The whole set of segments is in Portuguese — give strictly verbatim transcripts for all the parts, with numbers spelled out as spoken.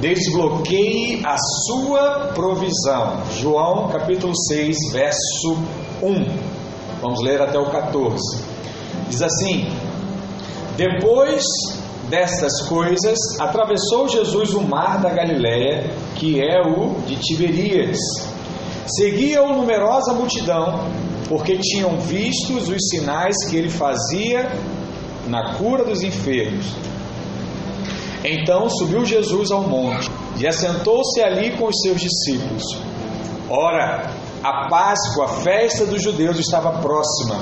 desbloqueie a sua provisão. João capítulo seis, verso um. Vamos ler até o catorze. Diz assim: depois destas coisas, atravessou Jesus o mar da Galiléia, que é o de Tiberíades. Seguia-o numerosa multidão, porque tinham visto os sinais que ele fazia na cura dos enfermos. Então subiu Jesus ao monte e assentou-se ali com os seus discípulos. Ora, a Páscoa, a festa dos judeus, estava próxima.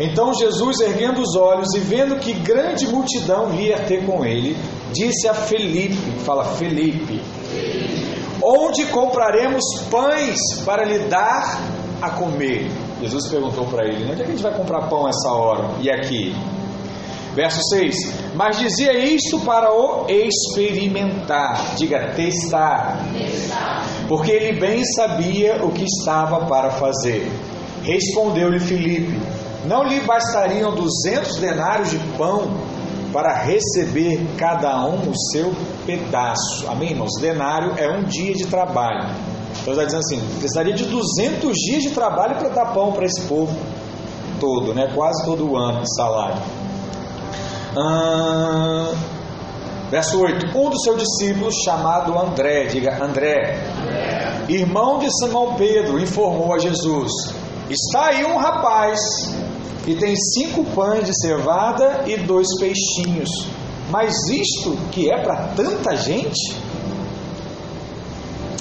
Então Jesus, erguendo os olhos e vendo que grande multidão vinha ter com ele, disse a Filipe, fala Filipe, onde compraremos pães para lhe dar a comer? Jesus perguntou para ele, onde é que a gente vai comprar pão essa hora? E aqui? Verso seis, mas dizia isto para o experimentar, diga testar, testar, porque ele bem sabia o que estava para fazer. Respondeu-lhe Filipe, não lhe bastariam duzentos denários de pão para receber cada um o seu pedaço? Amém, irmãos? Denário é um dia de trabalho. Então está dizendo assim, precisaria de duzentos dias de trabalho para dar pão para esse povo todo, né? Quase todo o ano de salário. Hum, verso oito, um dos seus discípulos, chamado André, diga André, André, irmão de Simão Pedro, informou a Jesus, está aí um rapaz que tem cinco pães de cevada e dois peixinhos, mas isto que é para tanta gente?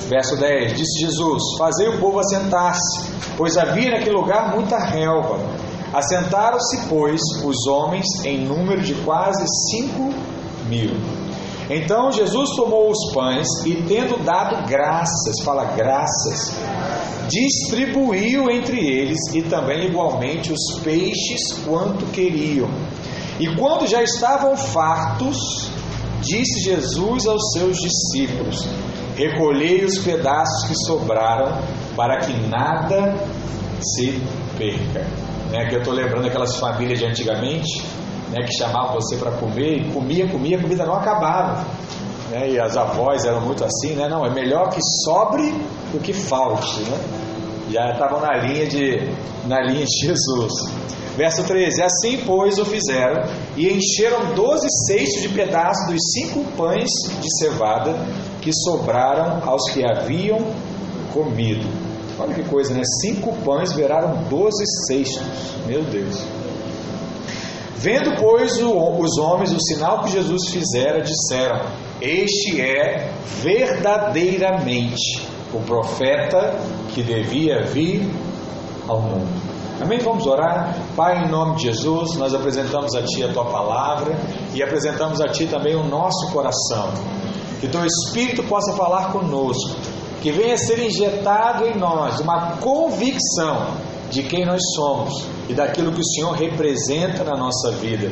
Verso dez, disse Jesus, fazei o povo assentar-se, pois havia naquele lugar muita relva. Assentaram-se, pois, os homens em número de quase cinco mil. Então Jesus tomou os pães e, tendo dado graças, fala graças, distribuiu entre eles e também igualmente os peixes quanto queriam. E quando já estavam fartos, disse Jesus aos seus discípulos, recolhei os pedaços que sobraram para que nada se perca. Né, que eu estou lembrando aquelas famílias de antigamente, né, que chamavam você para comer, e comia, comia, a comida não acabava, né, e as avós eram muito assim, né, não, é melhor que sobre do que falte, né, já estavam na linha de, na linha de Jesus. Verso treze, assim pois o fizeram, e encheram doze cestos de pedaços dos cinco pães de cevada, que sobraram aos que haviam comido. Olha que coisa, né? Cinco pães viraram doze cestos. Meu Deus. Vendo, pois, o, os homens o sinal que Jesus fizera, disseram, este é verdadeiramente o profeta que devia vir ao mundo. Amém? Vamos orar? Pai, em nome de Jesus, nós apresentamos a Ti a Tua palavra e apresentamos a Ti também o nosso coração. Que Teu Espírito possa falar conosco, que venha ser injetado em nós uma convicção de quem nós somos e daquilo que o Senhor representa na nossa vida.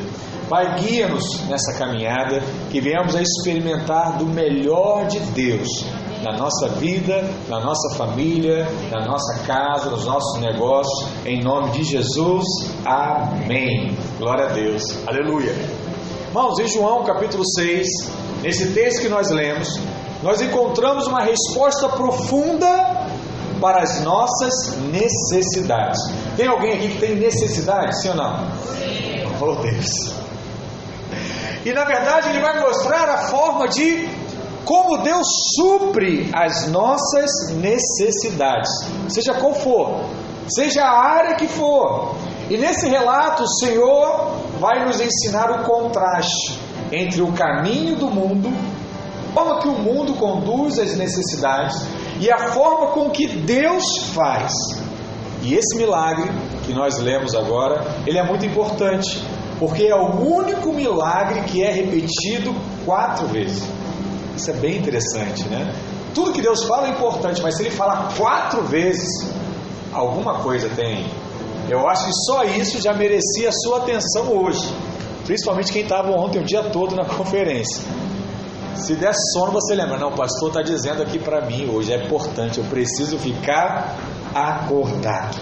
Pai, guia-nos nessa caminhada, que venhamos a experimentar do melhor de Deus na nossa vida, na nossa família, na nossa casa, nos nossos negócios. Em nome de Jesus, amém. Glória a Deus. Aleluia. Irmãos, em João capítulo seis, nesse texto que nós lemos, nós encontramos uma resposta profunda para as nossas necessidades. Tem alguém aqui que tem necessidade, sim ou não? Sim. Oh, Deus. E na verdade ele vai mostrar a forma de como Deus supre as nossas necessidades, seja qual for, seja a área que for. E nesse relato o Senhor vai nos ensinar o contraste entre o caminho do mundo, a forma que o mundo conduz as necessidades e a forma com que Deus faz. E esse milagre que nós lemos agora, ele é muito importante, porque é o único milagre que é repetido quatro vezes. Isso é bem interessante, né? Tudo que Deus fala é importante, mas se ele falar quatro vezes, alguma coisa tem. Eu acho que só isso já merecia a sua atenção hoje, principalmente quem estava ontem o dia todo na conferência. Se der sono, você lembra, não, o pastor está dizendo aqui para mim hoje, é importante, eu preciso ficar acordado.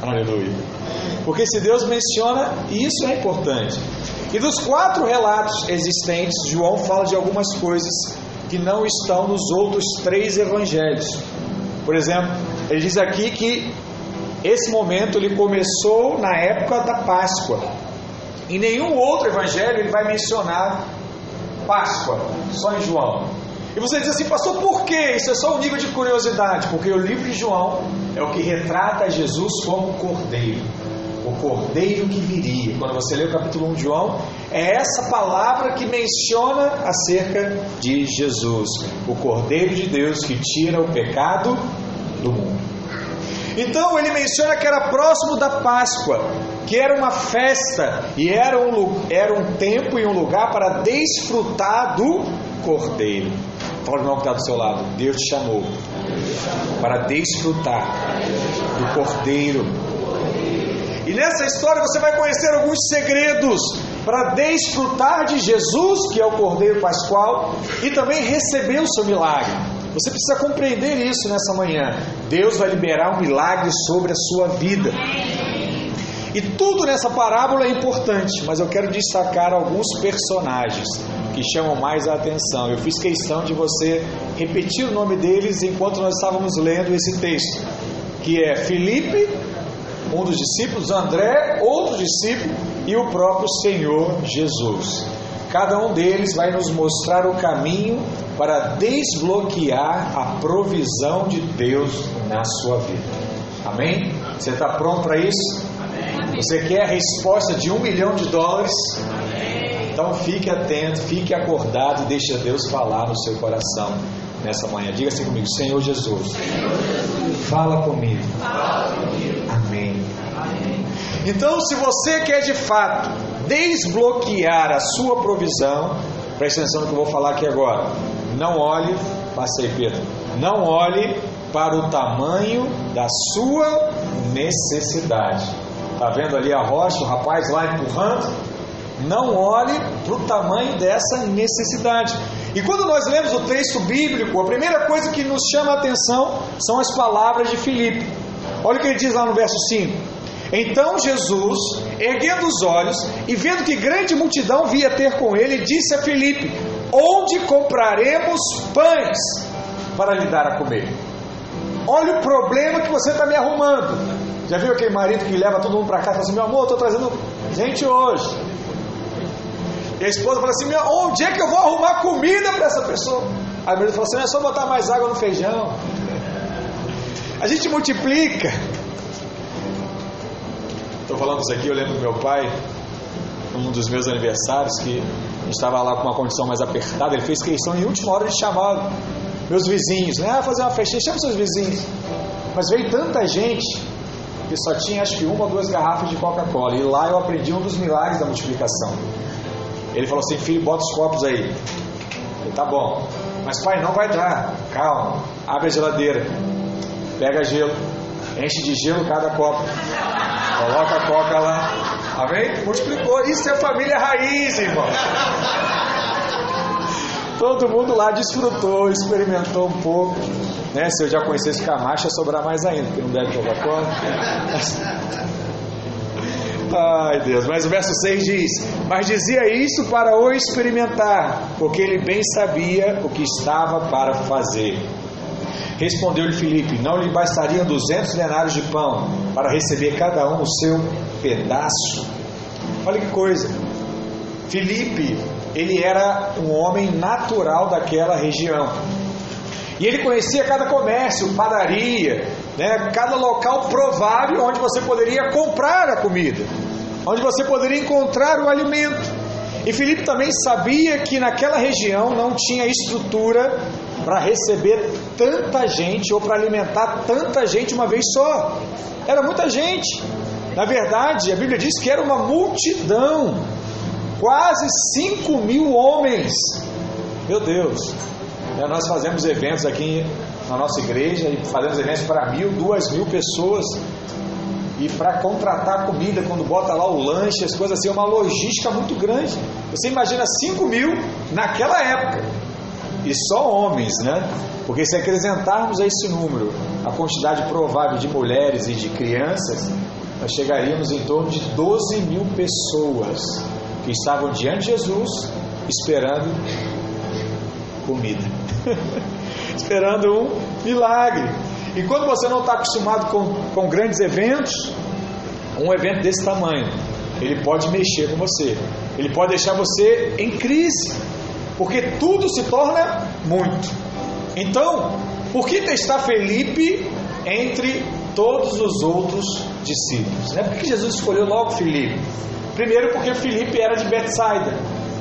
Aleluia. Porque se Deus menciona, isso é importante. E dos quatro relatos existentes, João fala de algumas coisas que não estão nos outros três evangelhos. Por exemplo, ele diz aqui que esse momento ele começou na época da Páscoa. Em nenhum outro evangelho ele vai mencionar Páscoa, só em João. E você diz assim, pastor, por quê? Isso é só um nível de curiosidade, porque o livro de João é o que retrata Jesus como cordeiro, o cordeiro que viria. Quando você lê o capítulo um de João, é essa palavra que menciona acerca de Jesus, o cordeiro de Deus que tira o pecado do mundo. Então ele menciona que era próximo da Páscoa, que era uma festa e era um, era um tempo e um lugar para desfrutar do cordeiro. Fala o irmão que está do seu lado. Deus te chamou para desfrutar do cordeiro. E nessa história você vai conhecer alguns segredos para desfrutar de Jesus, que é o cordeiro pascual, e também receber o seu milagre. Você precisa compreender isso nessa manhã. Deus vai liberar um milagre sobre a sua vida. E tudo nessa parábola é importante, mas eu quero destacar alguns personagens que chamam mais a atenção. Eu fiz questão de você repetir o nome deles enquanto nós estávamos lendo esse texto, que é Filipe, um dos discípulos, André, outro discípulo, e o próprio Senhor Jesus. Cada um deles vai nos mostrar o caminho para desbloquear a provisão de Deus na sua vida. Amém? Você está pronto para isso? Amém. Você quer a resposta de um milhão de dólares? Amém. Então fique atento, fique acordado e deixe Deus falar no seu coração nessa manhã. Diga assim comigo, Senhor Jesus, Senhor Jesus, fala comigo. Fala comigo. Amém. Amém. Então, se você quer de fato desbloquear a sua provisão, preste atenção no que eu vou falar aqui agora. Não olhe, passei Pedro, não olhe para o tamanho da sua necessidade. Está vendo ali a rocha, o rapaz lá empurrando? Não olhe para o tamanho dessa necessidade. E quando nós lemos o texto bíblico, a primeira coisa que nos chama a atenção são as palavras de Filipe. Olha o que ele diz lá no verso cinco. Então Jesus, erguendo os olhos e vendo que grande multidão via ter com ele, disse a Filipe: onde compraremos pães para lhe dar a comer? Olha o problema que você está me arrumando. Já viu aquele marido que leva todo mundo para casa e fala assim: meu amor, estou trazendo gente hoje. E a esposa fala assim: onde é que eu vou arrumar comida para essa pessoa? Aí a mulher fala assim: não é só botar mais água no feijão. A gente multiplica. Estou falando isso aqui, eu lembro do meu pai, num dos meus aniversários, que a gente estava lá com uma condição mais apertada, ele fez questão em última hora de chamar meus vizinhos, né? Ah, fazer uma festinha, chama seus vizinhos. Mas veio tanta gente que só tinha acho que uma ou duas garrafas de Coca-Cola. E lá eu aprendi um dos milagres da multiplicação. Ele falou assim: filho, bota os copos aí. Eu falei: tá bom. Mas pai, não vai dar. Calma. Abre a geladeira. Pega gelo. Enche de gelo cada copo. Coloca a coca lá. Amém? Multiplicou. Isso é família raiz, irmão. Todo mundo lá desfrutou, experimentou um pouco. Né? Se eu já conhecesse Camacho, ia sobrar mais ainda, porque não deve jogar conta. Ai Deus, mas o verso seis diz: mas dizia isso para o experimentar, porque ele bem sabia o que estava para fazer. Respondeu-lhe Filipe: não lhe bastaria duzentos denários de pão para receber cada um o seu pedaço? Olha que coisa. Filipe, ele era um homem natural daquela região, e ele conhecia cada comércio, padaria, né, cada local provável onde você poderia comprar a comida, onde você poderia encontrar o alimento. E Filipe também sabia que naquela região não tinha estrutura para receber tanta gente ou para alimentar tanta gente uma vez só. Era muita gente. Na verdade, a Bíblia diz que era uma multidão, quase cinco mil homens. Meu Deus. Nós fazemos eventos aqui na nossa igreja, e fazemos eventos para mil, duas mil pessoas, e para contratar comida, quando bota lá o lanche, as coisas assim, é uma logística muito grande. Você imagina cinco mil naquela época, e só homens, né? Porque se acrescentarmos a esse número a quantidade provável de mulheres e de crianças, nós chegaríamos em torno de doze mil pessoas que estavam diante de Jesus, esperando comida, esperando um milagre. E quando você não está acostumado com, com grandes eventos, um evento desse tamanho, ele pode mexer com você, ele pode deixar você em crise, porque tudo se torna muito. Então, por que testar Filipe entre todos os outros discípulos? Né? Por que Jesus escolheu logo Filipe? Primeiro, porque Filipe era de Betsaida,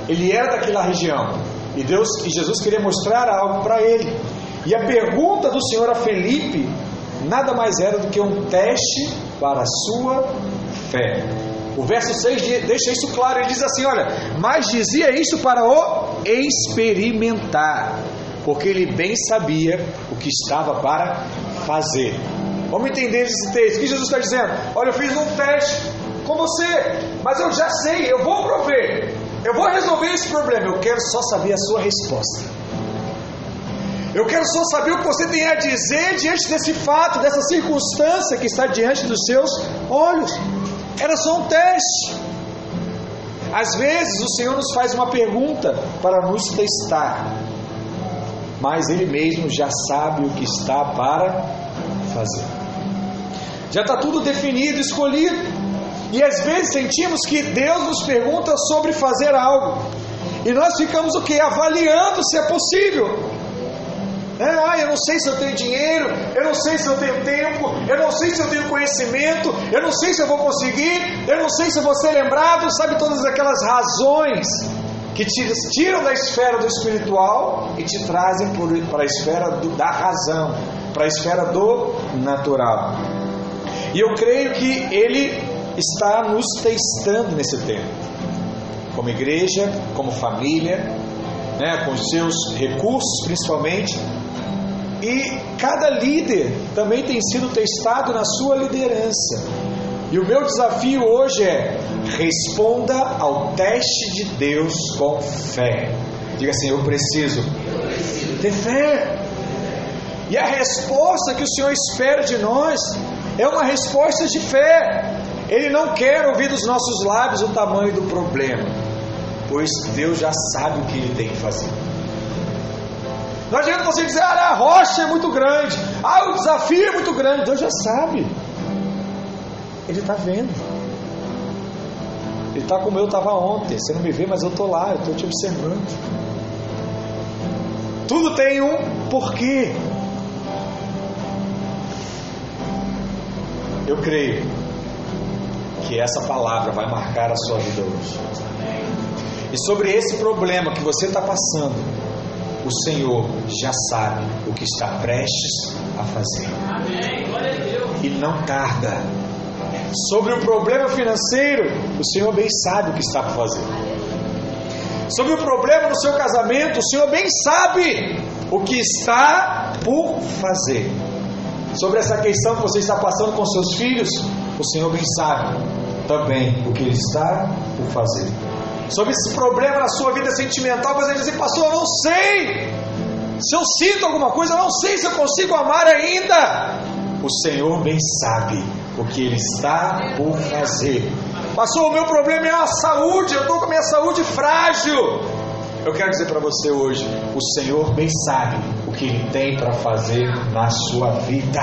ele era daquela região, e, Deus, e Jesus queria mostrar algo para ele. E a pergunta do Senhor a Filipe nada mais era do que um teste para a sua fé. O verso seis deixa isso claro, ele diz assim, olha, mas dizia isso para o experimentar, porque ele bem sabia o que estava para fazer. Vamos entender esse texto, o que Jesus está dizendo? Olha, eu fiz um teste com você, mas eu já sei, eu vou prover, eu vou resolver esse problema, eu quero só saber a sua resposta. Eu quero só saber o que você tem a dizer diante desse fato, dessa circunstância que está diante dos seus olhos. Era só um teste. Às vezes o Senhor nos faz uma pergunta para nos testar, mas Ele mesmo já sabe o que está para fazer. Já está tudo definido, escolhido. E às vezes sentimos que Deus nos pergunta sobre fazer algo, e nós ficamos o quê? Avaliando se é possível. Ah, eu não sei se eu tenho dinheiro, eu não sei se eu tenho tempo, eu não sei se eu tenho conhecimento, eu não sei se eu vou conseguir, eu não sei se eu vou ser lembrado, sabe, todas aquelas razões que te tiram da esfera do espiritual e te trazem para a esfera do, da razão, para a esfera do natural. E eu creio que Ele está nos testando nesse tempo, como igreja, como família, né, com os seus recursos principalmente. E cada líder também tem sido testado na sua liderança. E o meu desafio hoje é: responda ao teste de Deus com fé. Diga assim, eu preciso ter fé. E a resposta que o Senhor espera de nós é uma resposta de fé. Ele não quer ouvir dos nossos lábios o tamanho do problema, pois Deus já sabe o que Ele tem que fazer. Não adianta você dizer, ah, a rocha é muito grande, ah, o desafio é muito grande. Deus já sabe, Ele está vendo, Ele está como eu estava ontem. Você não me vê, mas eu estou lá, eu estou te observando. Tudo tem um porquê. Eu creio que essa palavra vai marcar a sua vida hoje. E sobre esse problema que você está passando, o Senhor já sabe o que está prestes a fazer. Amém. Glória a Deus. E não tarda. Sobre o problema financeiro, o Senhor bem sabe o que está por fazer. Sobre o problema do seu casamento, o Senhor bem sabe o que está por fazer. Sobre essa questão que você está passando com seus filhos, o Senhor bem sabe também o que Ele está por fazer. Sobre esse problema na sua vida sentimental, você diz, pastor, eu não sei se eu sinto alguma coisa, eu não sei se eu consigo amar ainda. O Senhor bem sabe o que Ele está por fazer. Pastor, o meu problema é a saúde, eu estou com a minha saúde frágil. Eu quero dizer para você hoje, o Senhor bem sabe o que Ele tem para fazer na sua vida.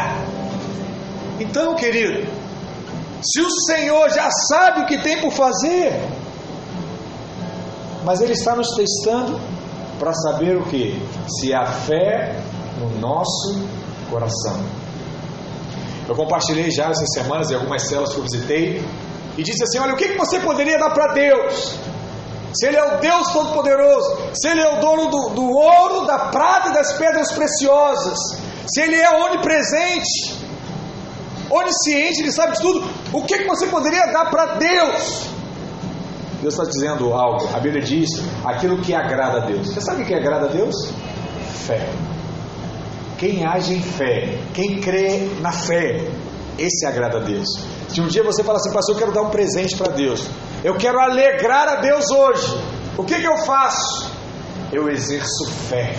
Então, querido, se o Senhor já sabe o que tem por fazer, mas Ele está nos testando para saber o que? Se há fé no nosso coração. Eu compartilhei já essas semanas em algumas células que eu visitei, e disse assim, olha, o que você poderia dar para Deus? Se Ele é o Deus Todo-Poderoso, se Ele é o dono do, do ouro, da prata e das pedras preciosas, se Ele é onipresente, onisciente, Ele sabe de tudo, o que você poderia dar para Deus? Deus está dizendo algo, a Bíblia diz aquilo que agrada a Deus. Você sabe o que agrada a Deus? Fé. Quem age em fé, quem crê na fé, esse agrada a Deus. Se um dia você fala assim, pastor, eu quero dar um presente para Deus, eu quero alegrar a Deus hoje, o que, que eu faço? Eu exerço fé.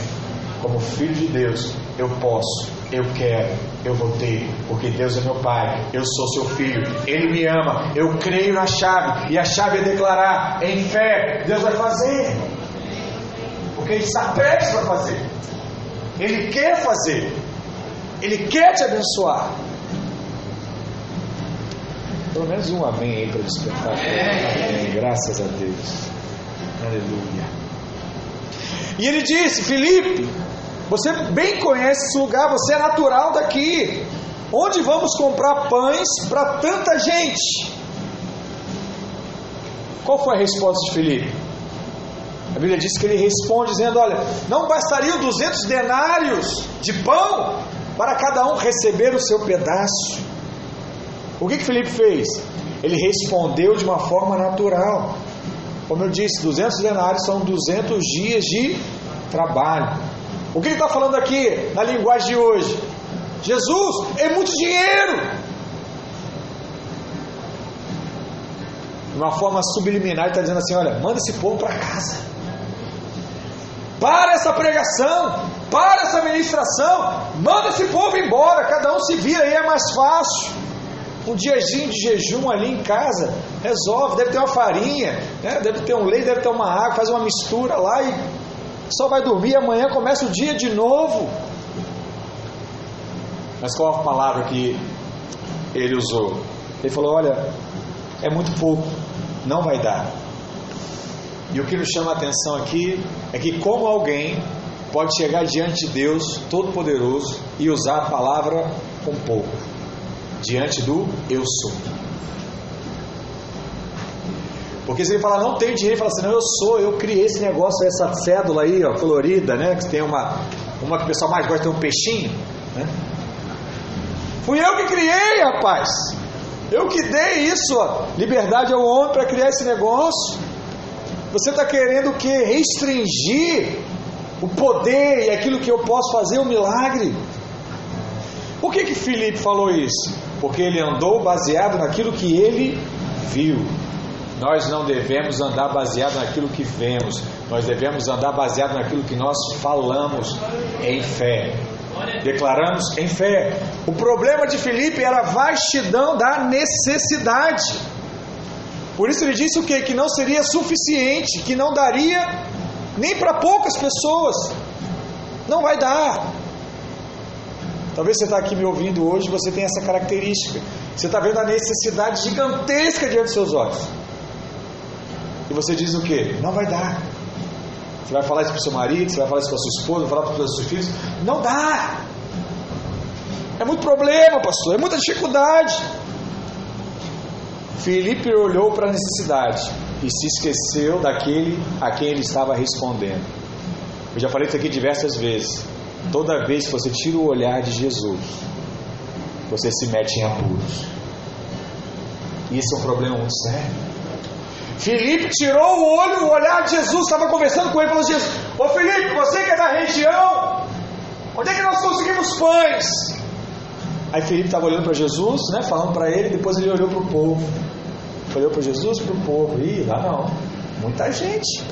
Como filho de Deus, eu posso, eu quero, eu vou ter, porque Deus é meu Pai, eu sou seu filho, Ele me ama, eu creio na chave, e a chave é declarar, em fé, Deus vai fazer. O porque ele está prestes para fazer. Ele quer fazer. Ele quer te abençoar. Pelo menos um amém aí para o espetáculo. Amém. Graças a Deus. Aleluia. E ele disse: Filipe, você bem conhece esse lugar, você é natural daqui. Onde vamos comprar pães para tanta gente? Qual foi a resposta de Filipe? A Bíblia diz que ele responde dizendo: olha, não bastariam duzentos denários de pão para cada um receber o seu pedaço? O que que Filipe fez? Ele respondeu de uma forma natural. Como eu disse, duzentos denários são duzentos dias de trabalho. O que ele está falando aqui na linguagem de hoje? Jesus, é muito dinheiro. De uma forma subliminar, ele está dizendo assim: olha, manda esse povo para casa. Para essa pregação, para essa ministração, manda esse povo embora, cada um se vira aí, é mais fácil. Um diazinho de jejum ali em casa, resolve, deve ter uma farinha, né? Deve ter um leite, deve ter uma água, faz uma mistura lá e só vai dormir, e amanhã começa o dia de novo. Mas qual a palavra que ele usou? Ele falou: olha, é muito pouco, não vai dar. E o que nos chama a atenção aqui é que como alguém pode chegar diante de Deus Todo-Poderoso e usar a palavra com pouco, diante do eu sou. Porque se ele falar: não tenho dinheiro, ele fala assim: não, eu sou, eu criei esse negócio, essa cédula aí, ó, colorida, né? Que tem uma, uma que o pessoal mais gosta, tem um peixinho, né? Fui eu que criei, rapaz. Eu que dei isso, ó. Liberdade ao homem para criar esse negócio. Você está querendo o quê? Restringir o poder e aquilo que eu posso fazer, o milagre. Por que que Filipe falou isso? Porque ele andou baseado naquilo que ele viu. Nós não devemos andar baseado naquilo que vemos. Nós devemos andar baseado naquilo que nós falamos em fé. Declaramos em fé. O problema de Filipe era a vastidão da necessidade. Por isso ele disse o quê? Que não seria suficiente, que não daria nem para poucas pessoas. Não vai dar. Talvez você está aqui me ouvindo hoje, você tem essa característica. Você está vendo a necessidade gigantesca diante dos seus olhos. E você diz o quê? Não vai dar. Você vai falar isso para o seu marido, você vai falar isso para a sua esposa, vai falar para os seus filhos. Não dá. É muito problema, pastor, é muita dificuldade. Filipe olhou para a necessidade e se esqueceu daquele a quem ele estava respondendo. Eu já falei isso aqui diversas vezes. Toda vez que você tira o olhar de Jesus, você se mete em apuros. E esse é um problema muito sério. Filipe tirou o olho, o olhar de Jesus, estava conversando com ele, falou: Jesus, ô Filipe, você que é da região, onde é que nós conseguimos pães? Aí Filipe estava olhando para Jesus, né, falando para ele, depois ele olhou para o povo, olhou para Jesus, para o povo. Ih, lá não, muita gente,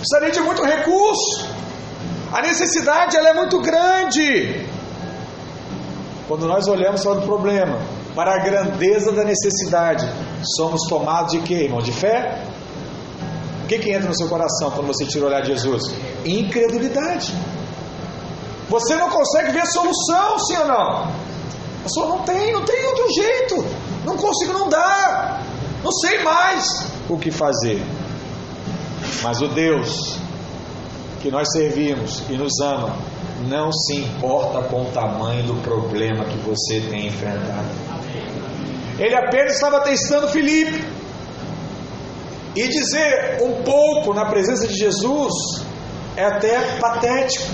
precisaria de muito recurso, a necessidade ela é muito grande. Quando nós olhamos para o problema, para a grandeza da necessidade, somos tomados de quê, irmão? De fé? O que que entra no seu coração quando você tira o olhar de Jesus? Incredulidade. Você não consegue ver solução, sim ou não? Eu só não tenho, não tenho outro jeito. Não consigo, não dá. Não sei mais o que fazer. Mas o Deus que nós servimos e nos ama não se importa com o tamanho do problema que você tem enfrentado. Ele apenas estava testando Filipe. E dizer um pouco na presença de Jesus é até patético,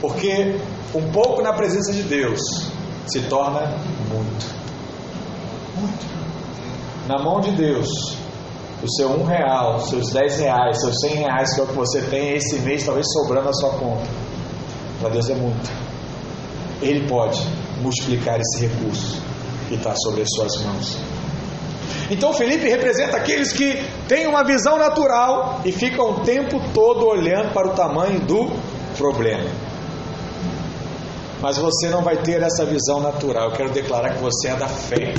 porque um pouco na presença de Deus se torna muito. Muito. Na mão de Deus, o seu um real, os seus dez reais, seus cem reais, que é o que você tem esse mês, talvez sobrando na sua conta, para Deus é muito. Ele pode multiplicar esse recurso que está sobre as suas mãos. Então Filipe representa aqueles que têm uma visão natural e ficam o tempo todo olhando para o tamanho do problema. Mas você não vai ter essa visão natural. Eu quero declarar que você é da fé.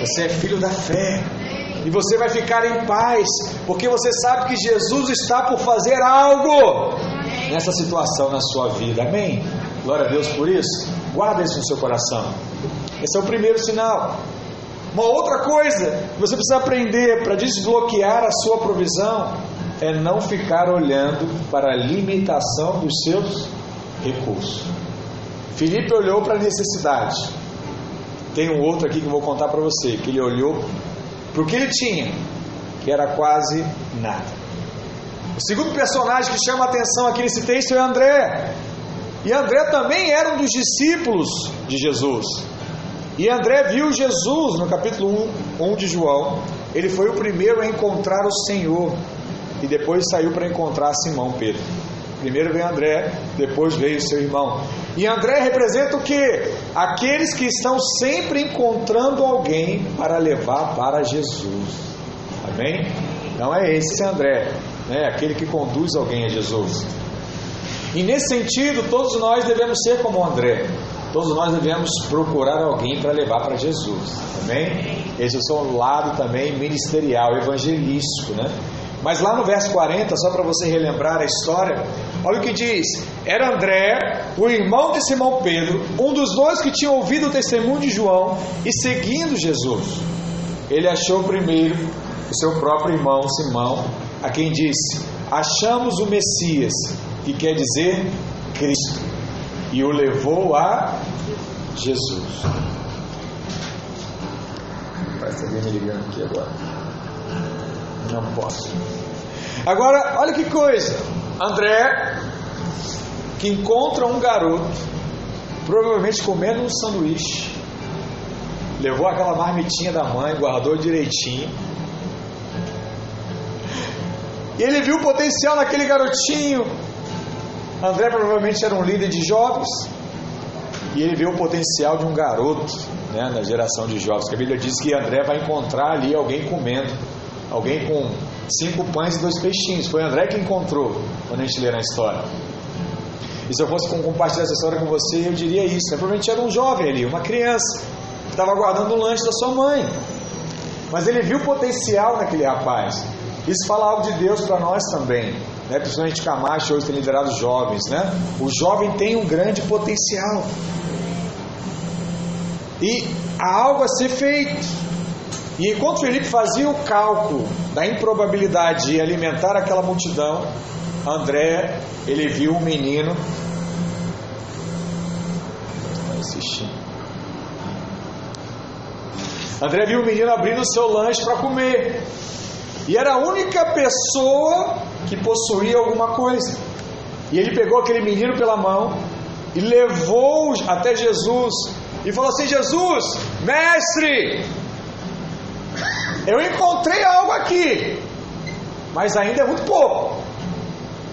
Você é filho da fé. e você vai ficar em paz, porque você sabe que Jesus está por fazer algo nessa situação na sua vida, amém? Glória a Deus por isso. Guarda isso no seu coração. Esse é o primeiro sinal. Uma outra coisa que você precisa aprender para desbloquear a sua provisão é não ficar olhando para a limitação dos seus recursos. Filipe olhou para a necessidade. Tem um outro aqui que eu vou contar para você, que ele olhou para o que ele tinha, que era quase nada. O segundo personagem que chama a atenção aqui nesse texto é André. E André também era um dos discípulos de Jesus. E André viu Jesus no capítulo um de João. Ele foi o primeiro a encontrar o Senhor e depois saiu para encontrar Simão Pedro. Primeiro veio André, depois veio seu irmão. E André representa o quê? Aqueles que estão sempre encontrando alguém para levar para Jesus. Amém? Então é esse André, né? Aquele que conduz alguém a Jesus. E nesse sentido, todos nós devemos ser como André. Todos nós devemos procurar alguém para levar para Jesus. Amém? Esse é o seu lado também ministerial, evangelístico, né? Mas lá no verso quarenta, só para você relembrar a história, olha o que diz: era André, o irmão de Simão Pedro, um dos dois que tinham ouvido o testemunho de João e seguindo Jesus. Ele achou primeiro o seu próprio irmão Simão, a quem disse: achamos o Messias, que quer dizer Cristo, e o levou a Jesus. Parece alguém me ligando aqui agora. Não posso. Agora, olha que coisa. André, que encontra um garoto, provavelmente comendo um sanduíche, levou aquela marmitinha da mãe, guardou direitinho. E ele viu o potencial naquele garotinho. André provavelmente era um líder de jovens. E ele viu o potencial de um garoto, né, na geração de jovens. A Bíblia diz que André vai encontrar ali alguém comendo. Alguém com cinco pães e dois peixinhos. Foi André que encontrou, quando a gente lê na história. E se eu fosse compartilhar essa história com você, eu diria isso. Provavelmente era um jovem ali, uma criança, que estava aguardando o lanche da sua mãe. Mas ele viu o potencial naquele rapaz. Isso fala algo de Deus para nós também, né? Principalmente Camacho hoje tem liderado os jovens, né? O jovem tem um grande potencial. E há algo a ser feito. E enquanto Filipe fazia o cálculo da improbabilidade de alimentar aquela multidão, André, ele viu um menino André viu o menino abrindo o seu lanche para comer, e era a única pessoa que possuía alguma coisa. E ele pegou aquele menino pela mão e levou até Jesus e falou assim: Jesus, mestre, eu encontrei algo aqui, mas ainda é muito pouco.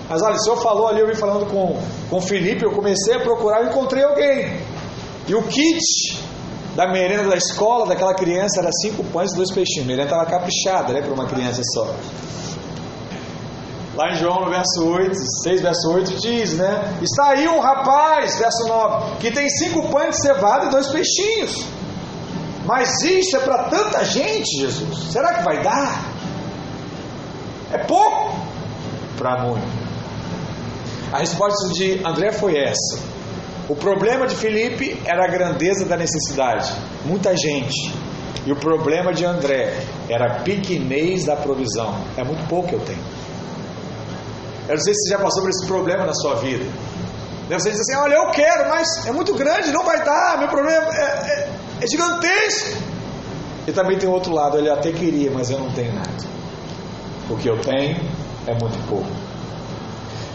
Mas olha, o senhor falou ali, eu vim falando com, com o Filipe, eu comecei a procurar, eu encontrei alguém. E o kit da merenda da escola daquela criança era cinco pães e dois peixinhos. A merenda estava caprichada, né, para uma criança só. Lá em João, no verso oito, seis, verso oito, diz, né? Está aí um rapaz, verso nove, que tem cinco pães de cevada e dois peixinhos. Mas isso é para tanta gente, Jesus. Será que vai dar? É pouco para muito. A resposta de André foi essa. O problema de Filipe era a grandeza da necessidade. Muita gente. E o problema de André era a pequenez da provisão. É muito pouco que eu tenho. Eu não sei se você já passou por esse problema na sua vida. Você diz assim: olha, eu quero, mas é muito grande, não vai dar. Meu problema é... é... é gigantesco. E também tem o outro lado: ele até queria, mas eu não tenho nada. O que eu tenho é muito pouco.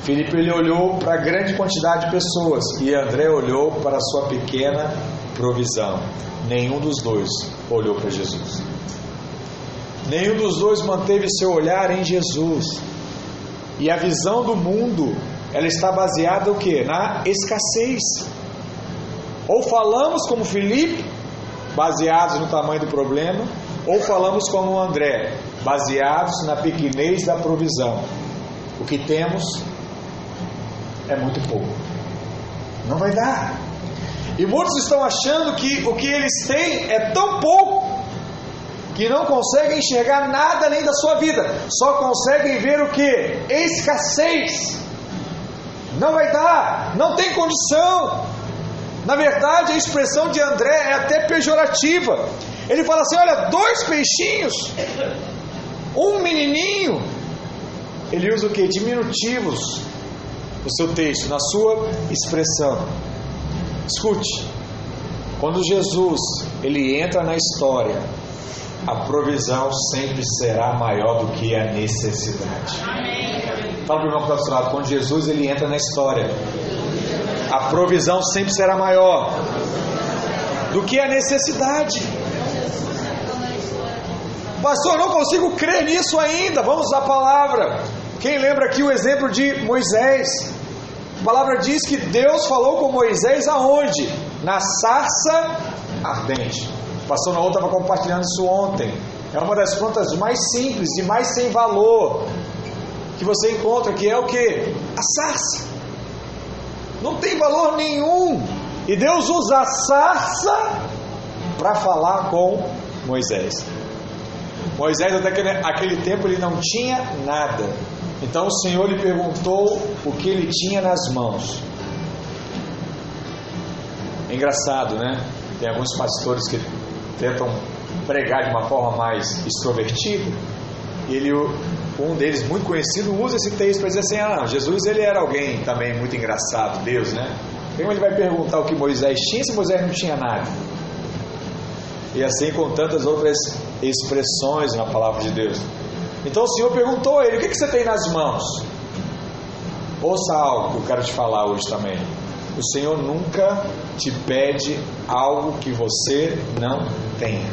Filipe, ele olhou para a grande quantidade de pessoas, e André olhou para a sua pequena provisão. Nenhum dos dois olhou para Jesus. Nenhum dos dois manteve seu olhar em Jesus. E a visão do mundo, ela está baseada o quê? Na escassez. Ou falamos como Filipe, baseados no tamanho do problema, ou falamos como André, baseados na pequenez da provisão. O que temos é muito pouco. Não vai dar. E muitos estão achando que o que eles têm é tão pouco que não conseguem enxergar nada além da sua vida, só conseguem ver o que? Escassez. Não vai dar, não tem condição. Na verdade, a expressão de André é até pejorativa. Ele fala assim: olha, dois peixinhos, um menininho. Ele usa o que? Diminutivos no seu texto, na sua expressão. Escute, quando Jesus ele entra na história, a provisão sempre será maior do que a necessidade. Amém. Fala para o irmão que está do seu lado: quando Jesus ele entra na história, a provisão sempre será maior do que a necessidade. Pastor, não consigo crer nisso ainda. Vamos à palavra. Quem lembra aqui o exemplo de Moisés? A palavra diz que Deus falou com Moisés aonde? Na sarça ardente. Passou na outra, estava compartilhando isso ontem. É uma das plantas mais simples e mais sem valor que você encontra, que é o que? A sarça. Não tem valor nenhum. E Deus usa a sarça para falar com Moisés. Moisés até aquele, aquele tempo ele não tinha nada. Então o Senhor lhe perguntou o que ele tinha nas mãos. É engraçado, né? Tem alguns pastores que tentam pregar de uma forma mais extrovertida. Ele, um deles muito conhecido, usa esse texto para dizer assim: ah, não, Jesus ele era alguém também muito engraçado, Deus, né? Então ele vai perguntar o que Moisés tinha se Moisés não tinha nada. E assim com tantas outras expressões na palavra de Deus. Então o Senhor perguntou a ele: o que, que você tem nas mãos? Ouça algo que eu quero te falar hoje também. O Senhor nunca te pede algo que você não tenha.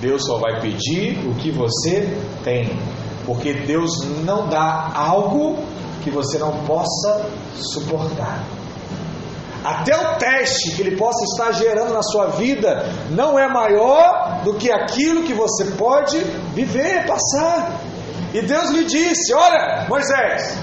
Deus só vai pedir o que você tem, porque Deus não dá algo que você não possa suportar. Até o teste que ele possa estar gerando na sua vida não é maior do que aquilo que você pode viver, passar. E Deus lhe disse: olha, Moisés,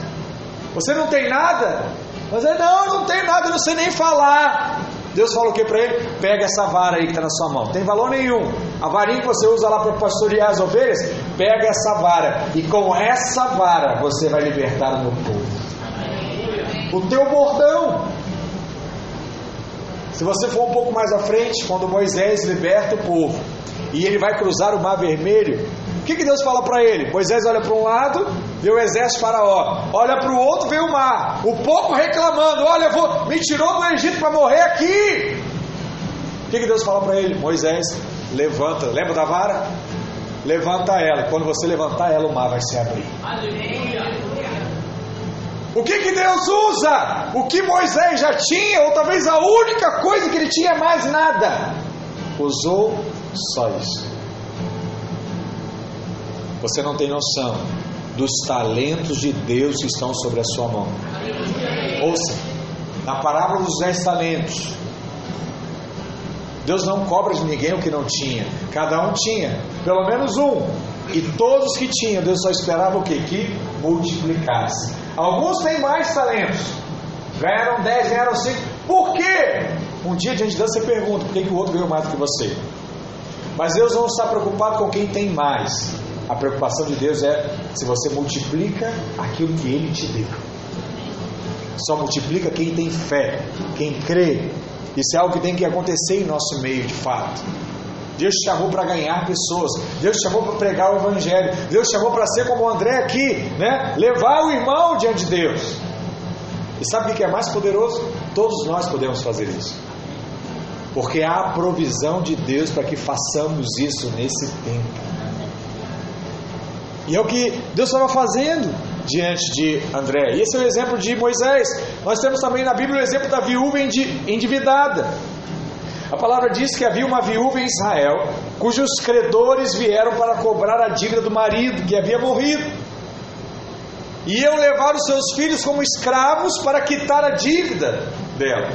você não tem nada? Moisés: não, não tem nada, eu não sei nem falar. Deus falou o que para ele? Pega essa vara aí que está na sua mão, não tem valor nenhum. A varinha que você usa lá para pastorear as ovelhas, pega essa vara, e com essa vara você vai libertar o meu povo. O teu bordão. Se você for um pouco mais à frente, quando Moisés liberta o povo e ele vai cruzar o Mar Vermelho, o que, que Deus fala para ele? Moisés olha para um lado, vê o exército de Faraó, olha para o outro, vê o mar, o povo reclamando: olha, vou, me tirou do Egito para morrer aqui. O que, que Deus fala para ele? Moisés, levanta, lembra da vara? Levanta ela, quando você levantar ela, o mar vai se abrir. Aleluia. O que, que Deus usa? O que Moisés já tinha, ou talvez a única coisa que ele tinha, mais nada. Usou só isso. Você não tem noção dos talentos de Deus que estão sobre a sua mão. Ouça, na parábola dos dez talentos, Deus não cobra de ninguém o que não tinha. Cada um tinha, pelo menos um. E todos que tinham, Deus só esperava o quê? Que multiplicasse. Alguns têm mais talentos, ganharam dez, ganharam cinco. Por quê? Um dia diante de Deus você pergunta: por que, que o outro ganhou mais do que você? Mas Deus não está preocupado com quem tem mais. A preocupação de Deus é se você multiplica aquilo que Ele te deu. Só multiplica quem tem fé, quem crê. Isso é algo que tem que acontecer em nosso meio de fato. Deus te chamou para ganhar pessoas. Deus te chamou para pregar o Evangelho. Deus te chamou para ser como o André aqui, né? Levar o irmão diante de Deus. E sabe o que é mais poderoso? Todos nós podemos fazer isso, porque há a provisão de Deus para que façamos isso nesse tempo. E é o que Deus estava fazendo diante de André. E esse é o exemplo de Moisés. Nós temos também na Bíblia o exemplo da viúva endividada. A palavra diz que havia uma viúva em Israel, cujos credores vieram para cobrar a dívida do marido, que havia morrido. E iam levar os seus filhos como escravos para quitar a dívida dela.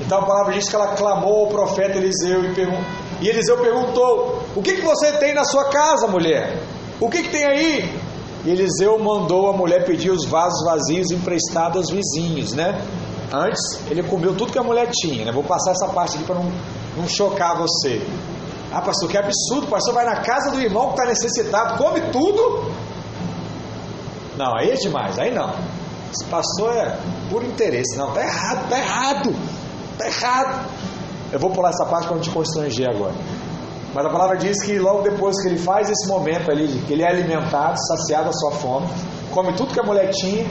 Então a palavra diz que ela clamou ao profeta Eliseu e, pergun- e Eliseu perguntou: o que, que você tem na sua casa, mulher? O que, que tem aí? E Eliseu mandou a mulher pedir os vasos vazios emprestados aos vizinhos, né? Antes ele comeu tudo que a mulher tinha, né? Vou passar essa parte aqui para não, não chocar você. Ah, pastor, que absurdo, pastor, vai na casa do irmão que está necessitado, come tudo. Não, aí é demais, aí não. Esse pastor é por interesse. Não, está errado, está errado, está errado. Eu vou pular essa parte para não te constranger agora. Mas a palavra diz que logo depois que ele faz esse momento ali, que ele é alimentado, saciado a sua fome, come tudo que a mulher tinha.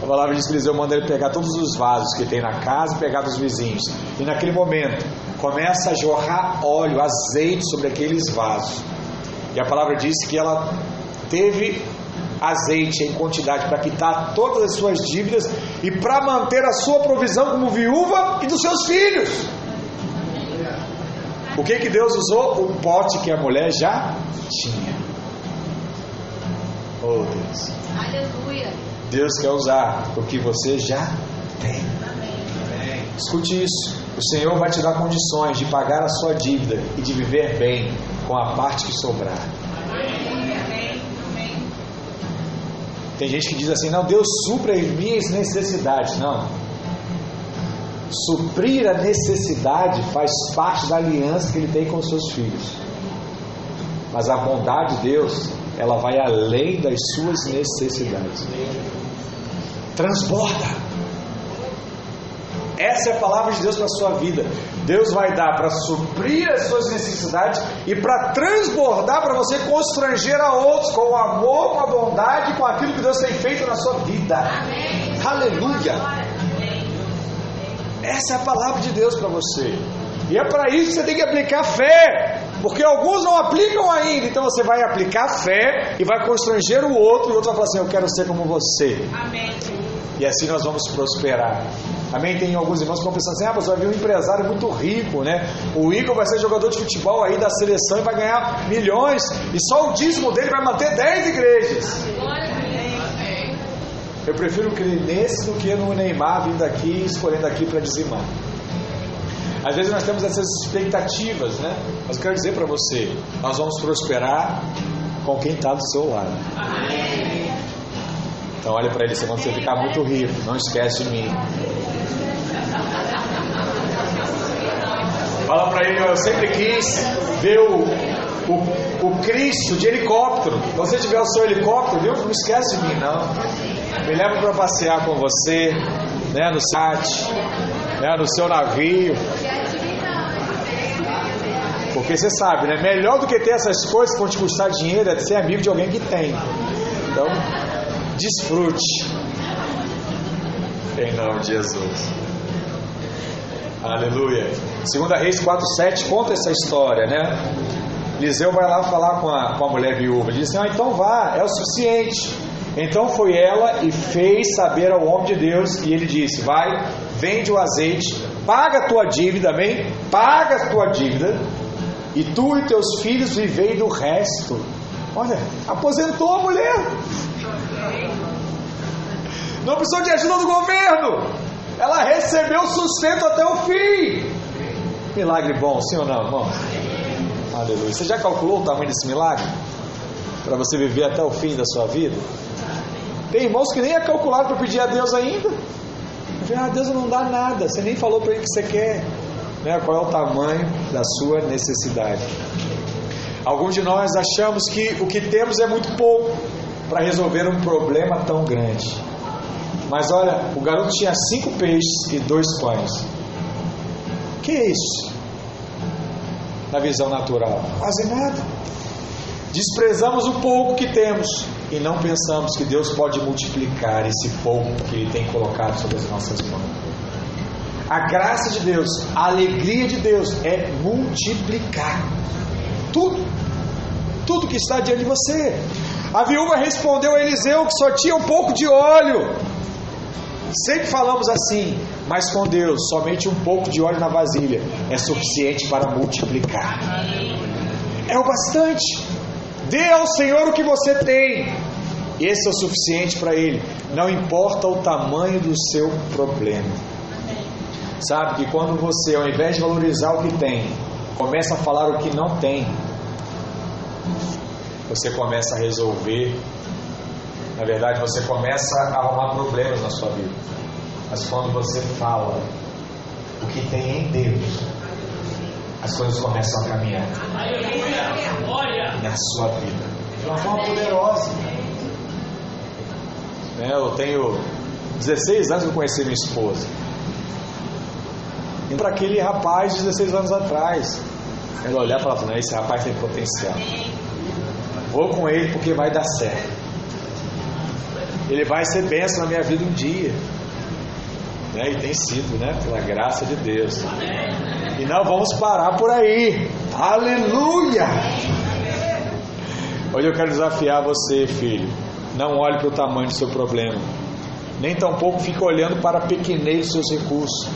A palavra diz que Eliseu manda ele pegar todos os vasos que tem na casa e pegar dos vizinhos. E naquele momento começa a jorrar óleo, azeite sobre aqueles vasos. E a palavra diz que ela teve azeite em quantidade para quitar todas as suas dívidas e para manter a sua provisão como viúva e dos seus filhos. O que que Deus usou? O pote que a mulher já tinha. Oh, Deus. Aleluia. Deus quer usar o que você já tem. Amém. Escute isso. O Senhor vai te dar condições de pagar a sua dívida e de viver bem com a parte que sobrar. Amém. Amém. Tem gente que diz assim: não, Deus supra as minhas necessidades. Não. Suprir a necessidade faz parte da aliança que ele tem com os seus filhos. Mas a bondade de Deus, ela vai além das suas necessidades. Transborda. Essa é a palavra de Deus para a sua vida. Deus vai dar para suprir as suas necessidades e para transbordar, para você constranger a outros com o amor, com a bondade, com aquilo que Deus tem feito na sua vida. Amém. Aleluia. Essa é a palavra de Deus para você. E é para isso que você tem que aplicar fé, porque alguns não aplicam ainda. Então você vai aplicar fé e vai constranger o outro, e o outro vai falar assim: eu quero ser como você. Amém. E assim nós vamos prosperar. Amém? Tem alguns irmãos que estão pensando assim: ah, mas vai vir um empresário muito rico, né? O Igor vai ser jogador de futebol aí da seleção e vai ganhar milhões, e só o dízimo dele vai manter dez igrejas. Amém. Eu prefiro crer nesse do que no Neymar vindo aqui, escolhendo aqui para dizimar. Às vezes nós temos essas expectativas, né? Mas eu quero dizer para você, nós vamos prosperar com quem está do seu lado. Amém. Então olha para ele, se você ficar muito rico, não esquece de mim. Fala para ele: eu sempre quis ver o, o, o Cristo de helicóptero. Se você tiver o seu helicóptero, viu? Não esquece de mim, não. Me leva para passear com você, né, no site, né, no seu navio. Porque você sabe, né? Melhor do que ter essas coisas que vão te custar dinheiro é ser amigo de alguém que tem. Então, desfrute. Em nome de Jesus. Aleluia. Segunda Reis quatro, sete conta essa história, né? Eliseu vai lá falar com a, com a mulher viúva. Diz assim: ah, então vá, é o suficiente. Então foi ela e fez saber ao homem de Deus, e ele disse: vai, vende o azeite, paga a tua dívida, amém? Paga a tua dívida, e tu e teus filhos vivei do resto. Olha, aposentou a mulher. Não precisou de ajuda do governo. Ela recebeu sustento até o fim. Milagre bom, sim ou não, irmão? Aleluia. Você já calculou o tamanho desse milagre? Para você viver até o fim da sua vida? Tem irmãos que nem é calculado para pedir a Deus ainda. Ah, Deus não dá nada. Você nem falou para ele o que você quer, né? Qual é o tamanho da sua necessidade? Alguns de nós achamos que o que temos é muito pouco para resolver um problema tão grande. Mas olha, o garoto tinha cinco peixes e dois pães. O que é isso? Na visão natural, quase nada. Desprezamos o pouco que temos e não pensamos que Deus pode multiplicar esse pouco que Ele tem colocado sobre as nossas mãos. A graça de Deus, a alegria de Deus é multiplicar tudo, tudo que está diante de você. A viúva respondeu a Eliseu que só tinha um pouco de óleo. Sempre falamos assim, mas com Deus, somente um pouco de óleo na vasilha é suficiente para multiplicar. É o bastante. Dê ao Senhor o que você tem. Esse é o suficiente para Ele. Não importa o tamanho do seu problema. Sabe que quando você, ao invés de valorizar o que tem, começa a falar o que não tem, você começa a resolver. Na verdade, você começa a arrumar problemas na sua vida. Mas quando você fala o que tem em Deus, as coisas começam a caminhar. Aleluia! Na sua vida. De uma forma poderosa. Eu tenho dezesseis anos que eu conheci minha esposa. E para aquele rapaz de dezesseis anos atrás, ele olhar e falar: esse rapaz tem potencial. Vou com ele porque vai dar certo. Ele vai ser bênção na minha vida um dia. Né? E tem sido, né? Pela graça de Deus. E não vamos parar por aí. Aleluia! Hoje eu quero desafiar você, filho. Não olhe para o tamanho do seu problema. Nem tampouco fique olhando para a pequenez dos seus recursos.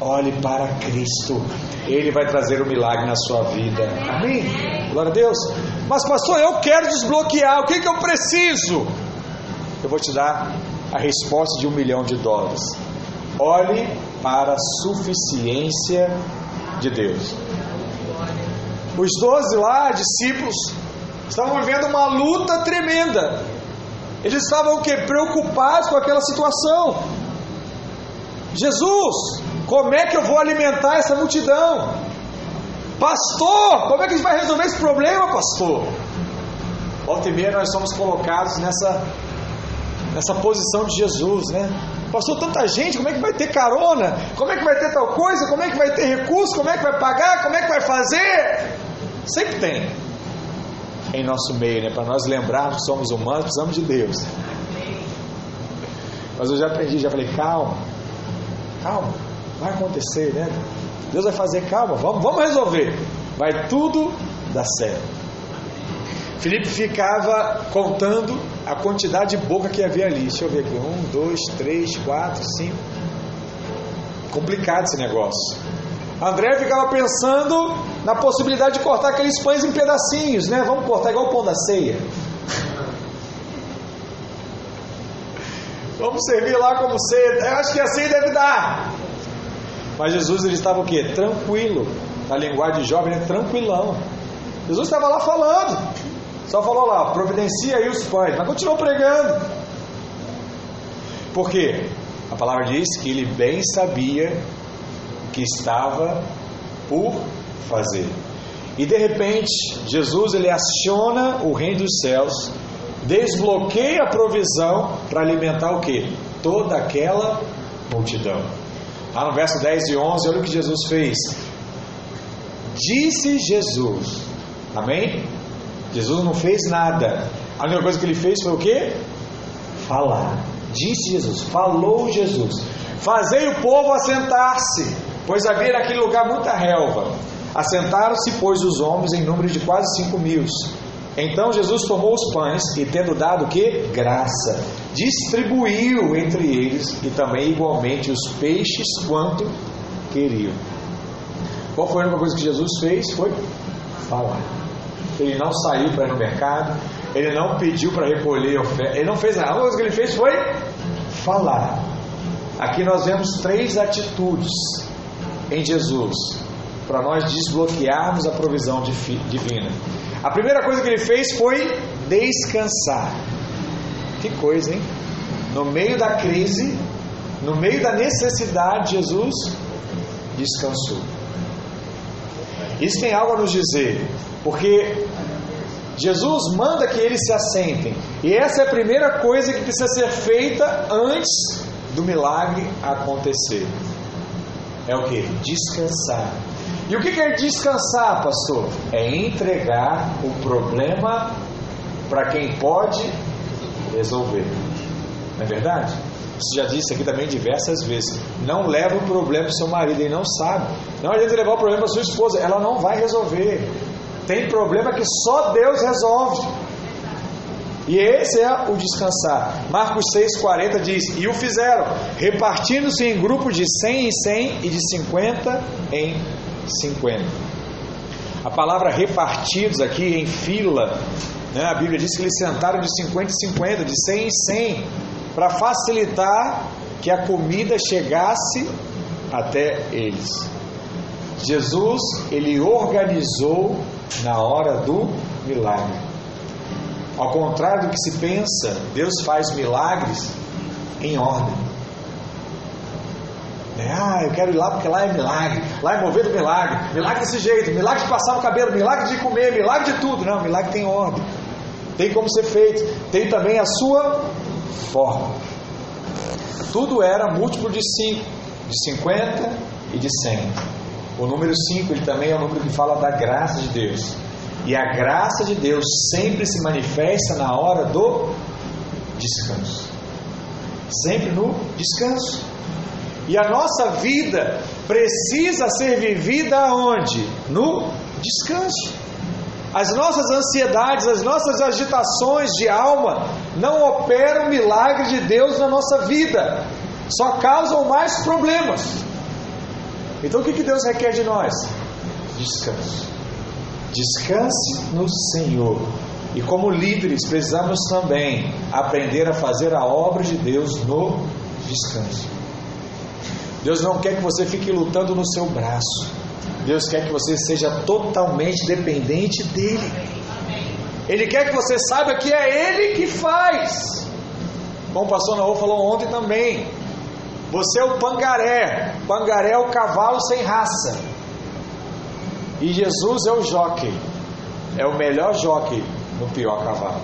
Olhe para Cristo. Ele vai trazer o milagre na sua vida. Amém? Glória a Deus. Mas pastor, eu quero desbloquear. O que, que eu preciso? Eu vou te dar a resposta de um milhão de dólares. Olhe para a suficiência de Deus. Os doze lá, discípulos, estavam vivendo uma luta tremenda. Eles estavam o quê? Preocupados com aquela situação. Jesus, como é que eu vou alimentar essa multidão? Pastor, como é que a gente vai resolver esse problema, pastor? Volta e meia nós somos colocados nessa... Nessa posição de Jesus, né? Passou tanta gente, como é que vai ter carona? Como é que vai ter tal coisa? Como é que vai ter recurso? Como é que vai pagar? Como é que vai fazer? Sempre tem. Em nosso meio, né? Para nós lembrarmos que somos humanos, precisamos de Deus. Mas eu já aprendi, já falei, calma. Calma, vai acontecer, né? Deus vai fazer, calma, vamos, vamos resolver. Vai tudo dar certo. Filipe ficava contando a quantidade de boca que havia ali. Deixa eu ver aqui. Um, dois, três, quatro, cinco. Complicado esse negócio. André ficava pensando na possibilidade de cortar aqueles pães em pedacinhos, né? Vamos cortar igual o pão da ceia. Vamos servir lá como ceia. Eu acho que a ceia deve dar. Mas Jesus, ele estava o quê? Tranquilo. Na linguagem jovem, né? Tranquilão. Jesus estava lá falando. Só falou lá, providencia aí os pães, mas continuou pregando. Por quê? A palavra diz que ele bem sabia o que estava por fazer. E de repente, Jesus, ele aciona o reino dos céus, desbloqueia a provisão para alimentar o quê? Toda aquela multidão. Lá no verso dez e onze, olha o que Jesus fez. Disse Jesus, amém? Jesus não fez nada. A única coisa que ele fez foi o quê? Falar. Disse Jesus, falou Jesus. Fazei o povo assentar-se, pois havia naquele lugar muita relva. Assentaram-se, pois, os homens em número de quase cinco mil. Então Jesus tomou os pães e, tendo dado o quê? Graça. Distribuiu entre eles e também igualmente os peixes quanto queriam. Qual foi a única coisa que Jesus fez? Foi falar. Ele não saiu para ir no mercado, ele não pediu para recolher oferta, ele não fez nada. A única coisa que ele fez foi falar. Aqui nós vemos três atitudes em Jesus para nós desbloquearmos a provisão divina. A primeira coisa que ele fez foi descansar. Que coisa, hein? No meio da crise, no meio da necessidade, Jesus descansou. Isso tem algo a nos dizer. Porque Jesus manda que eles se assentem. E essa é a primeira coisa que precisa ser feita antes do milagre acontecer. É o que? Descansar. E o que é descansar, pastor? É entregar o problema para quem pode resolver. Não é verdade? Você já disse aqui também diversas vezes. Não leva o problema para o seu marido, ele não sabe. Não adianta levar o problema para sua esposa, ela não vai resolver. Tem problema que só Deus resolve. E esse é o descansar. Marcos seis, quarenta diz: e o fizeram, repartindo-se em grupos de cem em cem e de cinquenta em cinquenta. A palavra repartidos aqui em fila, né? A Bíblia diz que eles sentaram de cinquenta em cinquenta, de cem em cem, para facilitar que a comida chegasse até eles. Jesus, ele organizou na hora do milagre. Ao contrário do que se pensa, Deus faz milagres em ordem. Né? Ah, eu quero ir lá porque lá é milagre, lá é movido milagre, milagre desse jeito, milagre de passar o cabelo, milagre de comer, milagre de tudo. Não, milagre tem ordem, tem como ser feito, tem também a sua forma. Tudo era múltiplo de cinco, de cinquenta e de cem. O número cinco, ele também é um número que fala da graça de Deus. E a graça de Deus sempre se manifesta na hora do descanso. Sempre no descanso. E a nossa vida precisa ser vivida onde? No descanso. As nossas ansiedades, as nossas agitações de alma não operam o milagre de Deus na nossa vida. Só causam mais problemas. Então o que Deus requer de nós? Descanso. Descanse no Senhor. E como líderes precisamos também aprender a fazer a obra de Deus no descanso. Deus não quer que você fique lutando no seu braço. Deus quer que você seja totalmente dependente dEle. Ele quer que você saiba que é Ele que faz. Como o pastor Naô falou ontem também, você é o pangaré. Pangaré é o cavalo sem raça. E Jesus é o jockey. É o melhor jockey no pior cavalo.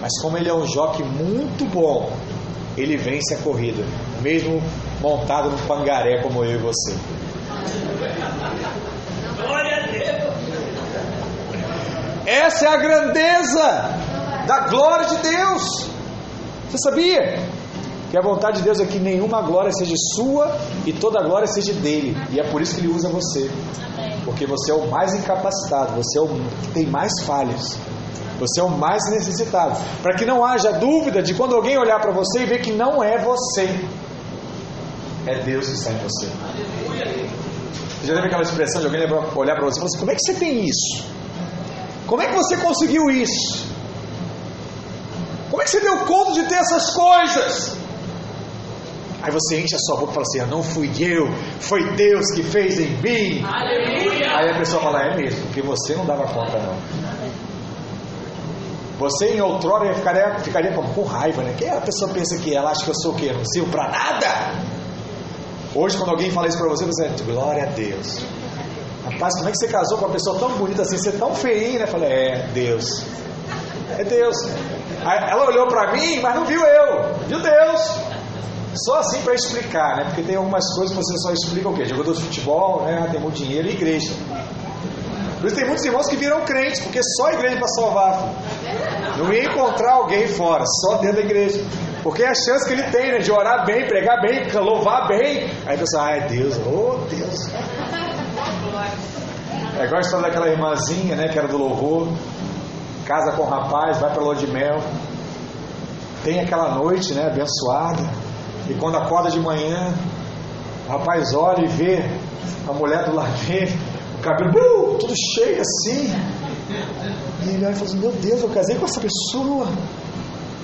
Mas como ele é um jockey muito bom, ele vence a corrida, mesmo montado no pangaré como eu e você. Glória a Deus! Essa é a grandeza da glória de Deus. Você sabia que a vontade de Deus é que nenhuma glória seja sua e toda glória seja dele? E é por isso que ele usa você, porque você é o mais incapacitado, você é o que tem mais falhas, você é o mais necessitado, para que não haja dúvida de quando alguém olhar para você e ver que não é você, é Deus que está em você. Você já teve aquela expressão de alguém olhar para você e falar assim: como é que você tem isso? Como é que você conseguiu isso? Como é que você deu conta de ter essas coisas? Aí você enche a sua boca e fala assim: ah, não fui eu, foi Deus que fez em mim. Aleluia. Aí a pessoa fala: é mesmo, porque você não dava conta não. Você em outrora ficaria, ficaria com raiva, né? Que a pessoa pensa que ela acha que eu sou o quê? Eu não sirvo para nada. Hoje, quando alguém fala isso pra você, você diz: glória a Deus. Rapaz, como é que você casou com uma pessoa tão bonita assim? Você é tão feinha, né? Eu falei: é Deus. É Deus. Aí ela olhou pra mim, mas não viu eu. Viu Deus. Só assim pra explicar, né? Porque tem algumas coisas que você só explica o quê? Jogador de futebol, né? Tem muito dinheiro e igreja. Por isso tem muitos irmãos que viram crentes, porque só a igreja pra salvar. Filho. Não ia encontrar alguém fora, só dentro da igreja. Porque é a chance que ele tem, né, de orar bem, pregar bem, louvar bem. Aí você fala: ah, é Deus, oh Deus. É igual a história daquela irmãzinha, né, que era do louvor, casa com o rapaz, vai pra lua de mel, tem aquela noite, né, abençoada. E quando acorda de manhã, o rapaz olha e vê a mulher do lado dele, o cabelo uh, tudo cheio assim. E ele olha e fala assim: meu Deus, eu casei com essa pessoa.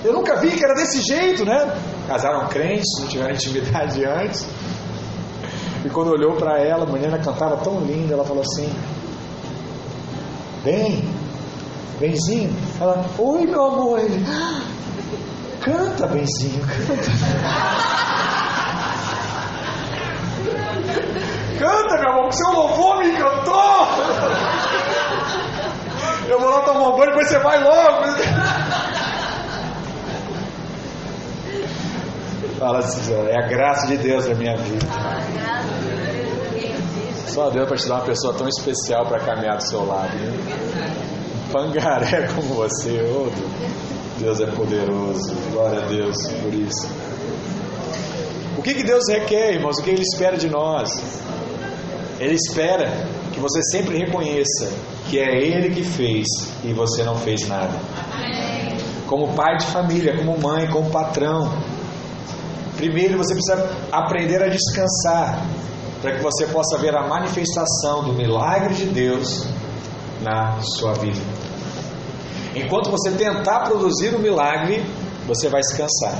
Eu nunca vi que era desse jeito, né? Casaram crentes, não tiveram intimidade antes. E quando olhou para ela, a menina cantava tão linda. Ela falou assim: bem, benzinho. Ela: oi, meu amor. Ele: ah, canta, benzinho, canta. Canta, meu amor, que seu louvor me encantou. Eu vou lá tomar um banho, depois você vai logo. Fala assim: é a graça de Deus na minha vida. Só Deus para te dar uma pessoa tão especial para caminhar do seu lado, né? Um pangaré como você. Oh, Deus é poderoso. Glória a Deus por isso. O que, que Deus requer, irmãos? O que Ele espera de nós? Ele espera que você sempre reconheça que é Ele que fez e você não fez nada. Como pai de família, como mãe, como patrão, primeiro você precisa aprender a descansar, para que você possa ver a manifestação do milagre de Deus na sua vida. Enquanto você tentar produzir o milagre, você vai descansar.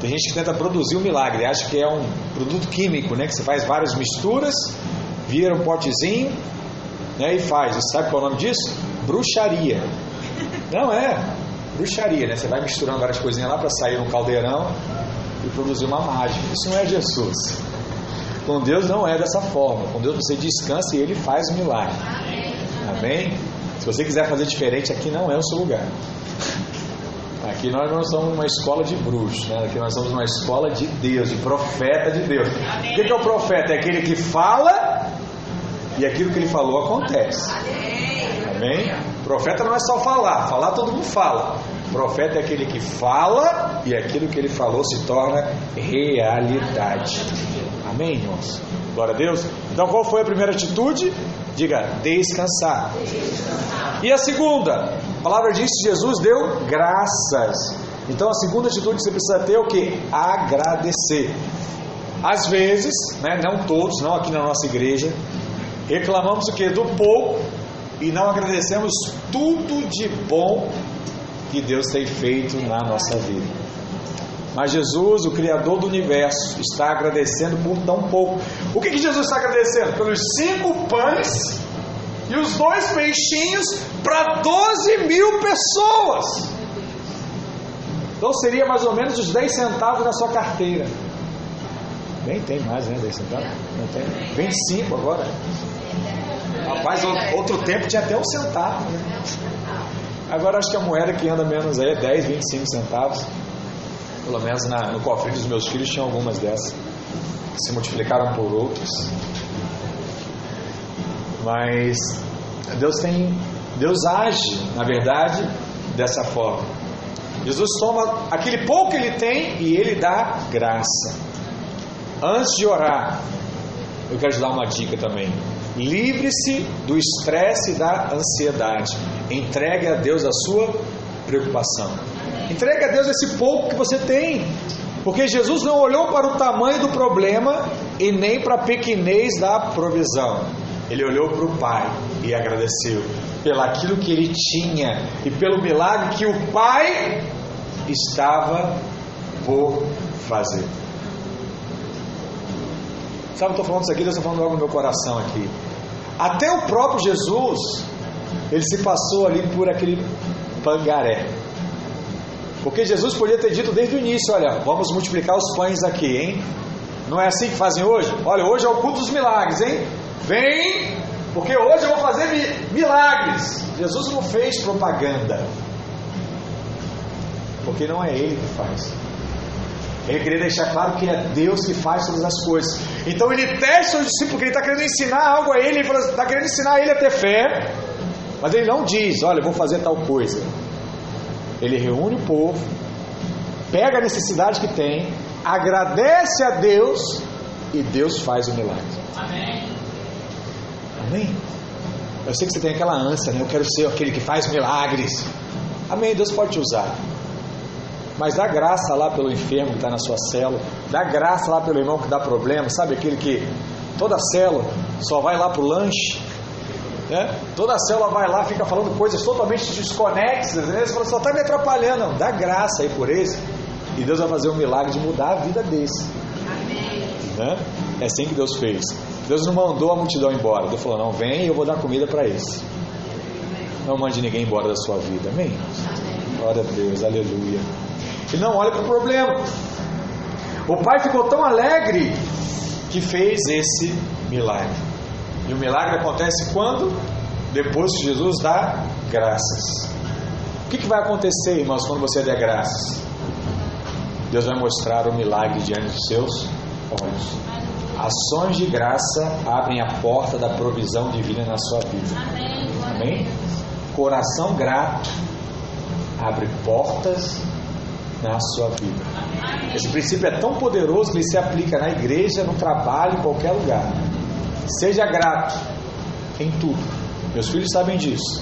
Tem gente que tenta produzir o milagre, acha que é um produto químico, né? Que você faz várias misturas, vira um potezinho, né? E faz. Você sabe qual é o nome disso? Bruxaria. Não é? Bruxaria, né? Você vai misturando várias coisinhas lá para sair um caldeirão. e produzir uma mágica. Isso não é Jesus. Com Deus não é dessa forma. Com Deus você descansa e Ele faz o milagre. Amém? Amém? Se você quiser fazer diferente, aqui não é o seu lugar. Aqui nós não somos uma escola de bruxos, né? Aqui nós somos uma escola de Deus, de profeta de Deus. Amém. O que é o profeta? É aquele que fala e aquilo que ele falou acontece. Amém? Amém? Profeta não é só falar, falar todo mundo fala. Profeta é aquele que fala e aquilo que ele falou se torna realidade. Amém, irmãos? Glória a Deus. Então qual foi a primeira atitude? Diga, descansar. E a segunda? A palavra diz que Jesus deu graças. Então a segunda atitude que você precisa ter é o que? Agradecer. Às vezes, né, não todos, não aqui na nossa igreja, reclamamos o que? Do pouco e não agradecemos tudo de bom que Deus tem feito na nossa vida. Mas Jesus, o Criador do Universo, está agradecendo por tão pouco. O que, que Jesus está agradecendo? Pelos cinco pães e os dois peixinhos para doze mil pessoas. Então seria mais ou menos os dez centavos na sua carteira. Nem tem mais, né? dez centavos? Não tem. vinte e cinco agora. Rapaz, outro tempo tinha até um centavo, né? Agora acho que a moeda que anda menos aí é dez, vinte e cinco centavos. Pelo menos na, no cofrinho dos meus filhos tinha algumas dessas. Se multiplicaram por outras. Mas Deus tem, Deus age, na verdade, dessa forma. Jesus toma aquele pouco que ele tem e ele dá graça. Antes de orar, eu quero te dar uma dica também. Livre-se do estresse e da ansiedade. Entregue a Deus a sua preocupação. Entregue a Deus esse pouco que você tem. Porque Jesus não olhou para o tamanho do problema e nem para a pequenez da provisão. Ele olhou para o Pai e agradeceu pelo aquilo que ele tinha e pelo milagre que o Pai estava por fazer. Sabe, eu estou falando isso aqui, Deus está falando algo no meu coração aqui. Até o próprio Jesus, ele se passou ali por aquele pangaré. Porque Jesus podia ter dito desde o início, olha, vamos multiplicar os pães aqui, hein? Não é assim que fazem hoje? Olha, hoje é o culto dos milagres, hein? Vem, porque hoje eu vou fazer milagres. Jesus não fez propaganda, porque não é Ele que faz. Ele queria deixar claro que é Deus que faz todas as coisas. Então ele testa o discípulo, porque ele está querendo ensinar algo a ele. Ele está querendo ensinar ele a ter fé, mas ele não diz, olha, eu vou fazer tal coisa. Ele reúne o povo, pega a necessidade que tem, agradece a Deus e Deus faz o milagre. Amém. Amém? Eu sei que você tem aquela ânsia, né? Eu quero ser aquele que faz milagres. Amém, Deus pode te usar. Mas dá graça lá pelo enfermo que está na sua célula. Dá graça lá pelo irmão que dá problema. Sabe aquele que toda célula só vai lá pro lanche, né? Toda célula vai lá, fica falando coisas totalmente desconexas, né? Você fala, só está me atrapalhando. Não, dá graça aí por esse e Deus vai fazer um milagre de mudar a vida desse. Amém. Né? É assim que Deus fez. Deus não mandou a multidão embora. Deus falou, não, vem e eu vou dar comida para esse. Não mande ninguém embora da sua vida. Amém? Amém. Glória a Deus, aleluia. Ele não olha para o problema. O Pai ficou tão alegre que fez esse milagre. E o milagre acontece quando? Depois que Jesus dá graças. O que, que vai acontecer, irmãos, quando você der graças? Deus vai mostrar o milagre diante dos seus olhos. Ações de graça abrem a porta da provisão divina na sua vida. Amém. Amém? Coração grato abre portas na sua vida. Amém. Esse princípio é tão poderoso que ele se aplica na igreja, no trabalho, em qualquer lugar. Seja grato em tudo. Meus filhos sabem disso,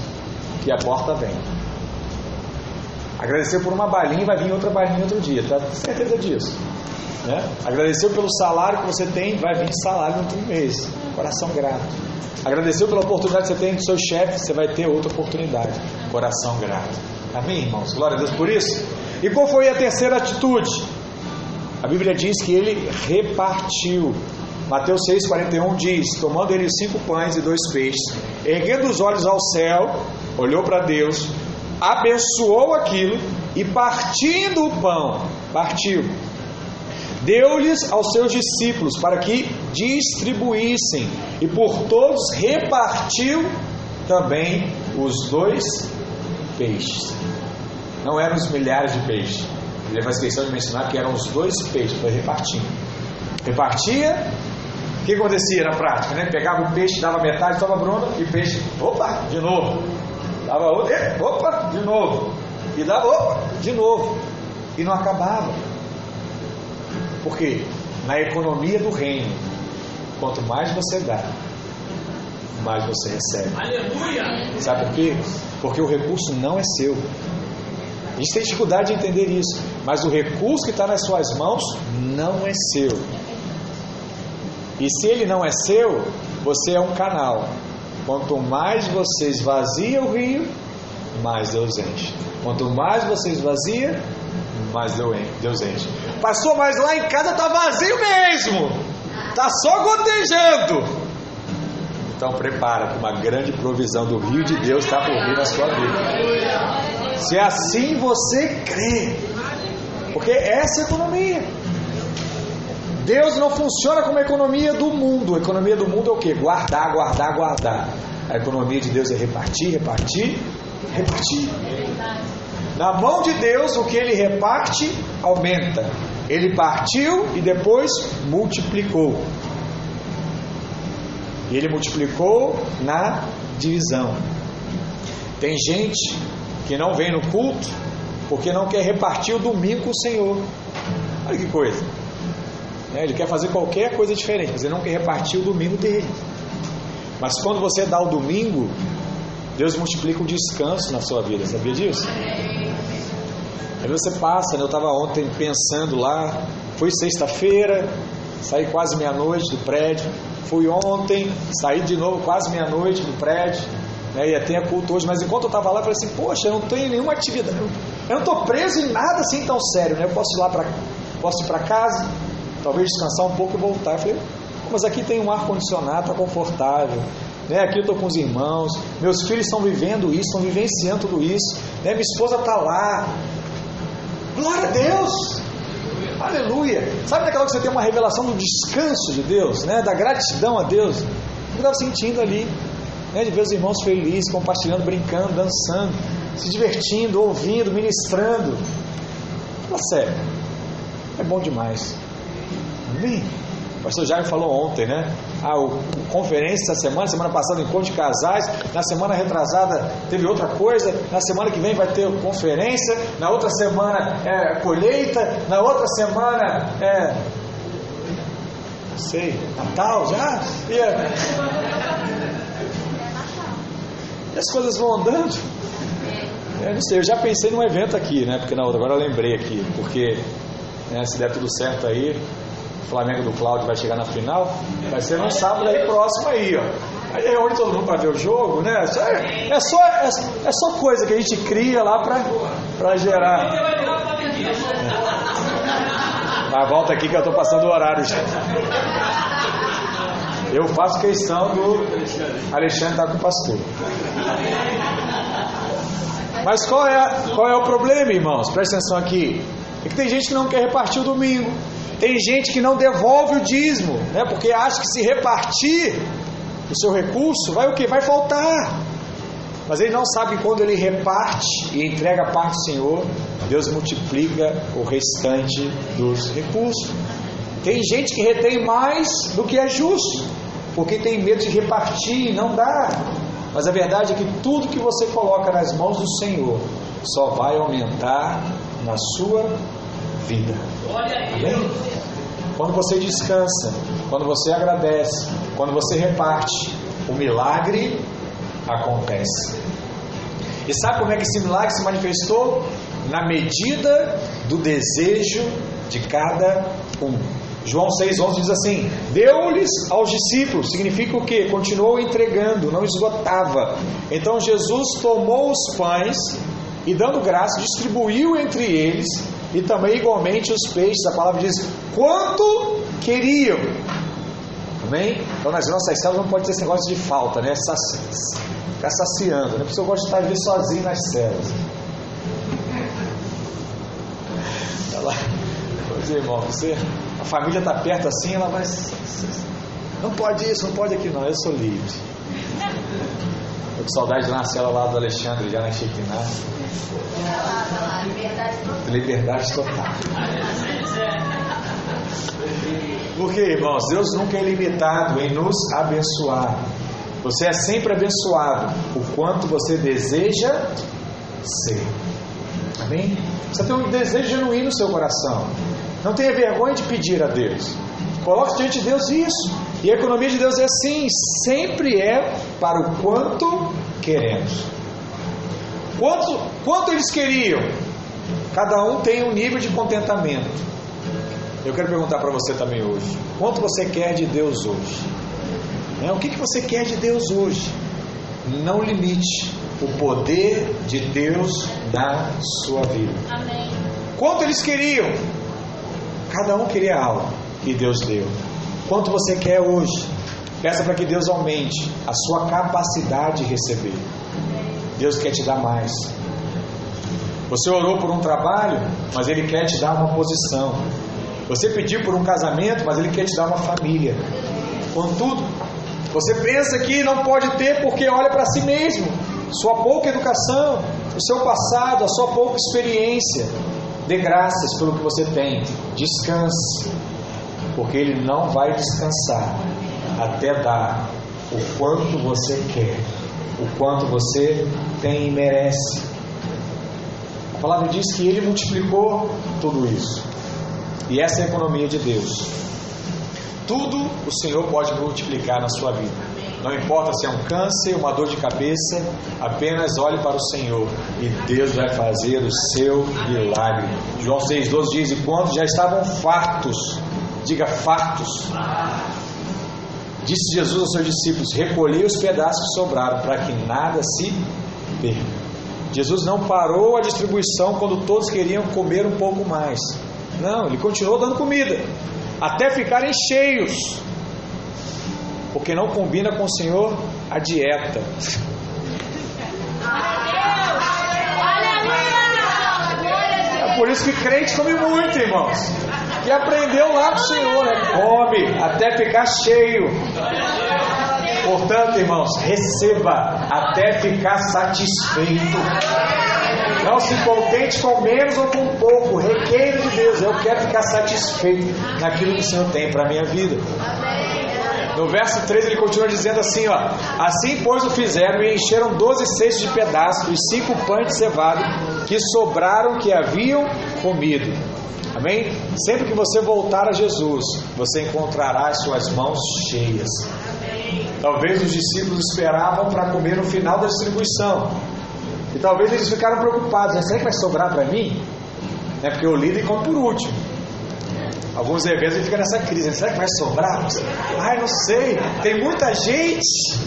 que a porta vem. Agradeceu por uma balinha, vai vir outra balinha outro dia, tá? Tem certeza disso. Né? Agradeceu pelo salário que você tem, vai vir salário no outro mês. Coração grato. Agradeceu pela oportunidade que você tem do seu chefe, você vai ter outra oportunidade. Coração grato. Amém, irmãos? Glória a Deus por isso. E qual foi a terceira atitude? A Bíblia diz que ele repartiu. Mateus seis, quarenta e um diz, tomando ele cinco pães e dois peixes, erguendo os olhos ao céu, olhou para Deus, abençoou aquilo e partindo o pão, partiu. Deu-lhes aos seus discípulos para que distribuíssem, e por todos repartiu também os dois peixes. Não eram os milhares de peixes. Ele faz questão de mencionar que eram os dois peixes, foi repartindo. Repartia, o que acontecia na prática? Né? Pegava o peixe, dava metade, estava bruna, e o peixe, opa, de novo. Dava outro, opa, de novo. E dava, opa, de novo. E não acabava. Porque na economia do reino, quanto mais você dá, mais você recebe. Aleluia! Sabe por quê? Porque o recurso não é seu. A gente tem dificuldade de entender isso, mas o recurso que está nas suas mãos não é seu. E se ele não é seu, você é um canal. Quanto mais você esvazia o rio, mais Deus enche. Quanto mais você esvazia, mais Deus enche. Pastor, mas lá em casa está vazio mesmo, está só gotejando. Então prepara, que uma grande provisão do rio de Deus está por vir na sua vida. Se assim você crê, porque essa é a economia. Deus não funciona como a economia do mundo. A economia do mundo é o quê? Guardar, guardar, guardar. A economia de Deus é repartir, repartir, repartir. Na mão de Deus, o que ele reparte, aumenta. Ele partiu e depois multiplicou. E ele multiplicou na divisão. Tem gente que não vem no culto porque não quer repartir o domingo com o Senhor. Olha que coisa. Ele quer fazer qualquer coisa diferente, mas ele não quer repartir o domingo dele. Mas quando você dá o domingo, Deus multiplica o descanso na sua vida. Sabia disso? Aí você passa, né? Eu estava ontem pensando lá, foi sexta-feira, saí quase meia-noite do prédio, fui ontem, saí de novo quase meia-noite do prédio, né? Ia ter culto hoje, mas enquanto eu estava lá, eu falei assim, poxa, eu não tenho nenhuma atividade, eu não estou preso em nada assim tão sério, né? Eu posso ir lá para, posso ir para casa, talvez descansar um pouco e voltar. Eu falei, mas aqui tem um ar-condicionado, está confortável, né? Aqui eu estou com os irmãos, meus filhos estão vivendo isso, estão vivenciando tudo isso, né? Minha esposa está lá. Glória a Deus! Aleluia! Sabe daquela que você tem uma revelação do descanso de Deus, né? Da gratidão a Deus? Eu estava sentindo ali, né? De ver os irmãos felizes, compartilhando, brincando, dançando, se divertindo, ouvindo, ministrando. Fala sério, é bom demais. Amém? O pastor Jair falou ontem, né? A conferência essa semana, semana passada, encontro de casais. Na semana retrasada teve outra coisa. Na semana que vem vai ter conferência. Na outra semana é colheita. Na outra semana é. Não sei, Natal já? E, é... e as coisas vão andando. Eu não sei, eu já pensei num evento aqui, né? Porque na outra, agora eu lembrei aqui. Porque né, se der tudo certo aí. O Flamengo do Cláudio vai chegar na final, vai ser no sábado aí próximo aí, ó. Aí reúne todo mundo para ver o jogo, né? É, é, só, é, é só coisa que a gente cria lá para gerar. É. Mas volta aqui que eu tô passando o horário já. Eu faço questão do Alexandre estar com o pastor. Mas qual é, qual é o problema, irmãos? Presta atenção aqui. É que tem gente que não quer repartir o domingo. Tem gente que não devolve o dízimo, né? Porque acha que se repartir o seu recurso, vai o quê? Vai faltar. Mas ele não sabe que quando ele reparte e entrega a parte do Senhor, Deus multiplica o restante dos recursos. Tem gente que retém mais do que é justo, porque tem medo de repartir e não dar. Mas a verdade é que tudo que você coloca nas mãos do Senhor só vai aumentar na sua vida. Amém? Quando você descansa, quando você agradece, quando você reparte, o milagre acontece. E sabe como é que esse milagre se manifestou? Na medida do desejo de cada um. João seis, onze diz assim: deu-lhes aos discípulos. Significa o quê? Continuou entregando, não esgotava. Então Jesus tomou os pães e, dando graça, distribuiu entre eles, e também igualmente os peixes. A palavra diz, quanto queriam. Amém? Então nas nossas células não pode ter esse negócio de falta, né? Ficar saciando, né? A pessoa gosta de estar ali sozinho nas células. Olha lá. Pois é, irmão, você a família está perto assim, ela vai... Não pode isso, não pode aquilo não, eu sou livre. Estou com saudade de nascer lá do Alexandre, já na Chiquinas. Liberdade total. Porque, irmãos, Deus nunca é limitado em nos abençoar. Você é sempre abençoado o quanto você deseja ser. Amém? Você tem um desejo genuíno no seu coração. Não tenha vergonha de pedir a Deus. Coloque diante de Deus isso. E a economia de Deus é assim, sempre é para o quanto queremos. Quanto, quanto eles queriam? Cada um tem um nível de contentamento. Eu quero perguntar para você também hoje: quanto você quer de Deus hoje? É, o que, que você quer de Deus hoje? Não limite o poder de Deus na sua vida. Amém. Quanto eles queriam? Cada um queria algo e Deus deu. Quanto você quer hoje? Peça para que Deus aumente a sua capacidade de receber. Deus quer te dar mais. Você orou por um trabalho, mas Ele quer te dar uma posição. Você pediu por um casamento, mas Ele quer te dar uma família. Contudo, você pensa que não pode ter porque olha para si mesmo, sua pouca educação, o seu passado, a sua pouca experiência. Dê graças pelo que você tem. Descanse, porque Ele não vai descansar até dar o quanto você quer, o quanto você tem e merece. A palavra diz que Ele multiplicou tudo isso. E essa é a economia de Deus. Tudo o Senhor pode multiplicar na sua vida. Não importa se é um câncer, uma dor de cabeça, apenas olhe para o Senhor e Deus vai fazer o seu milagre. João seis, doze diz: e quando já estavam fartos, diga fartos, disse Jesus aos seus discípulos: recolhi os pedaços que sobraram, para que nada se perca. Jesus não parou a distribuição quando todos queriam comer um pouco mais. Não, Ele continuou dando comida até ficarem cheios, porque não combina com o Senhor a dieta. É por isso que crente come muito, irmãos, que aprendeu lá com o Senhor, né? Come até ficar cheio. Portanto, irmãos, receba até ficar satisfeito. Não se contente com menos ou com pouco. Requeira de Deus: eu quero ficar satisfeito naquilo que o Senhor tem para a minha vida. No verso treze ele continua dizendo assim, ó: assim pois o fizeram e encheram doze cestos de pedaços e cinco pães de cevada que sobraram que haviam comido. Amém? Sempre que você voltar a Jesus, você encontrará as suas mãos cheias. Talvez os discípulos esperavam para comer no final da distribuição. E talvez eles ficaram preocupados, né? Será que vai sobrar para mim? É porque eu lido e como por último. Alguns eventos ele fica nessa crise, né? Será que vai sobrar? Ai, não sei, tem muita gente.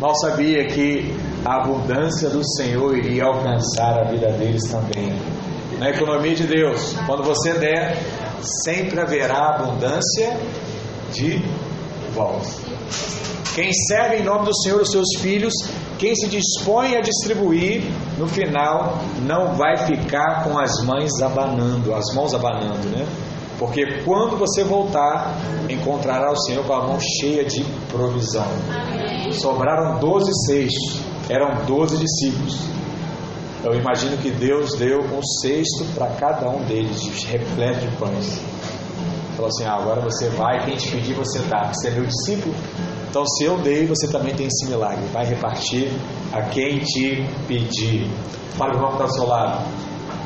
Mal sabia que a abundância do Senhor iria alcançar a vida deles também. Na economia de Deus, quando você der, sempre haverá abundância de volta. Quem serve em nome do Senhor os seus filhos, quem se dispõe a distribuir, no final não vai ficar com as mãos abanando, as mãos abanando, né? Porque quando você voltar, encontrará o Senhor com a mão cheia de provisão. Amém. Sobraram doze cestos, eram doze discípulos. Eu imagino que Deus deu um cesto para cada um deles, repleto de pães. Falou assim: ah, agora você vai, quem te pedir você dá, você é meu discípulo, então se eu dei, você também tem esse milagre, vai repartir a quem te pedir. Fala o irmão que está ao seu lado: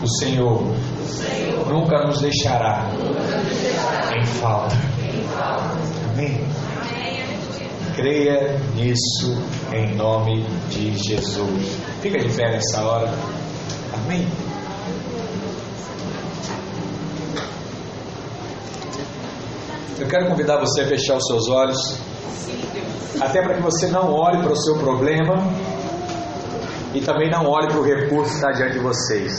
o Senhor, o Senhor nunca nos deixará, nunca nos deixará em falta. Amém? Amém. Creia nisso em nome de Jesus. Fica de pé nessa hora. Amém? Eu quero convidar você a fechar os seus olhos, até para que você não olhe para o seu problema e também não olhe para o recurso que está diante de vocês.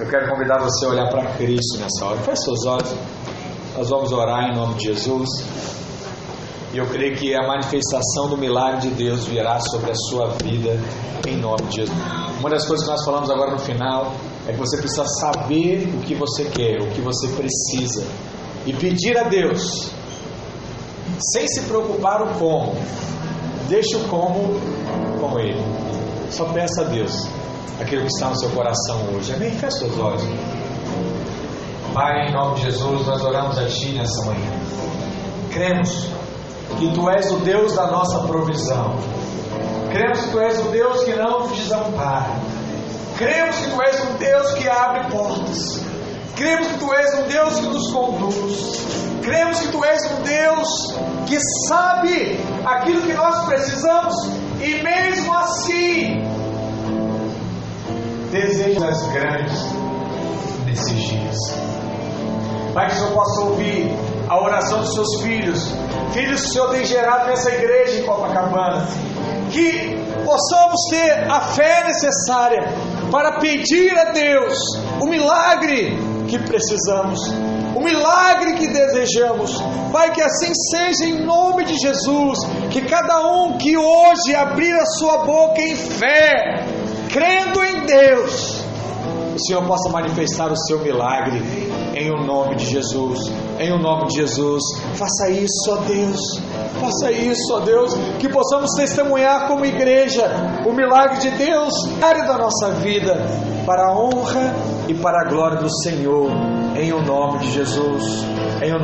Eu quero convidar você a olhar para Cristo nessa hora. Feche seus olhos, nós vamos orar em nome de Jesus. E eu creio que a manifestação do milagre de Deus virá sobre a sua vida em nome de Jesus. Uma das coisas que nós falamos agora no final é que você precisa saber o que você quer, o que você precisa, e pedir a Deus, sem se preocupar o como. Deixa o como com Ele. Só peça a Deus aquilo que está no seu coração hoje. Amém? Feche seus olhos. Pai, em nome de Jesus, nós oramos a Ti nessa manhã. Cremos que Tu és o Deus da nossa provisão. Cremos que Tu és o Deus que não nos desampara. Cremos que Tu és um Deus que abre portas. Cremos que Tu és um Deus que nos conduz. Cremos que Tu és um Deus que sabe aquilo que nós precisamos e mesmo assim desejas grandes nesses dias. Pai, que o Senhor possa ouvir a oração dos Seus filhos, filhos que o Senhor tem gerado nessa igreja em Copacabana, que possamos ter a fé necessária para pedir a Deus o milagre que precisamos, o milagre que desejamos. Pai, que assim seja em nome de Jesus, que cada um que hoje abrir a sua boca em fé, crendo em Deus, o Senhor possa manifestar o seu milagre, em o nome de Jesus, em o nome de Jesus. Faça isso, ó Deus, faça isso, ó Deus, que possamos testemunhar como igreja o milagre de Deus da nossa vida, para a honra e para a glória do Senhor, em o nome de Jesus.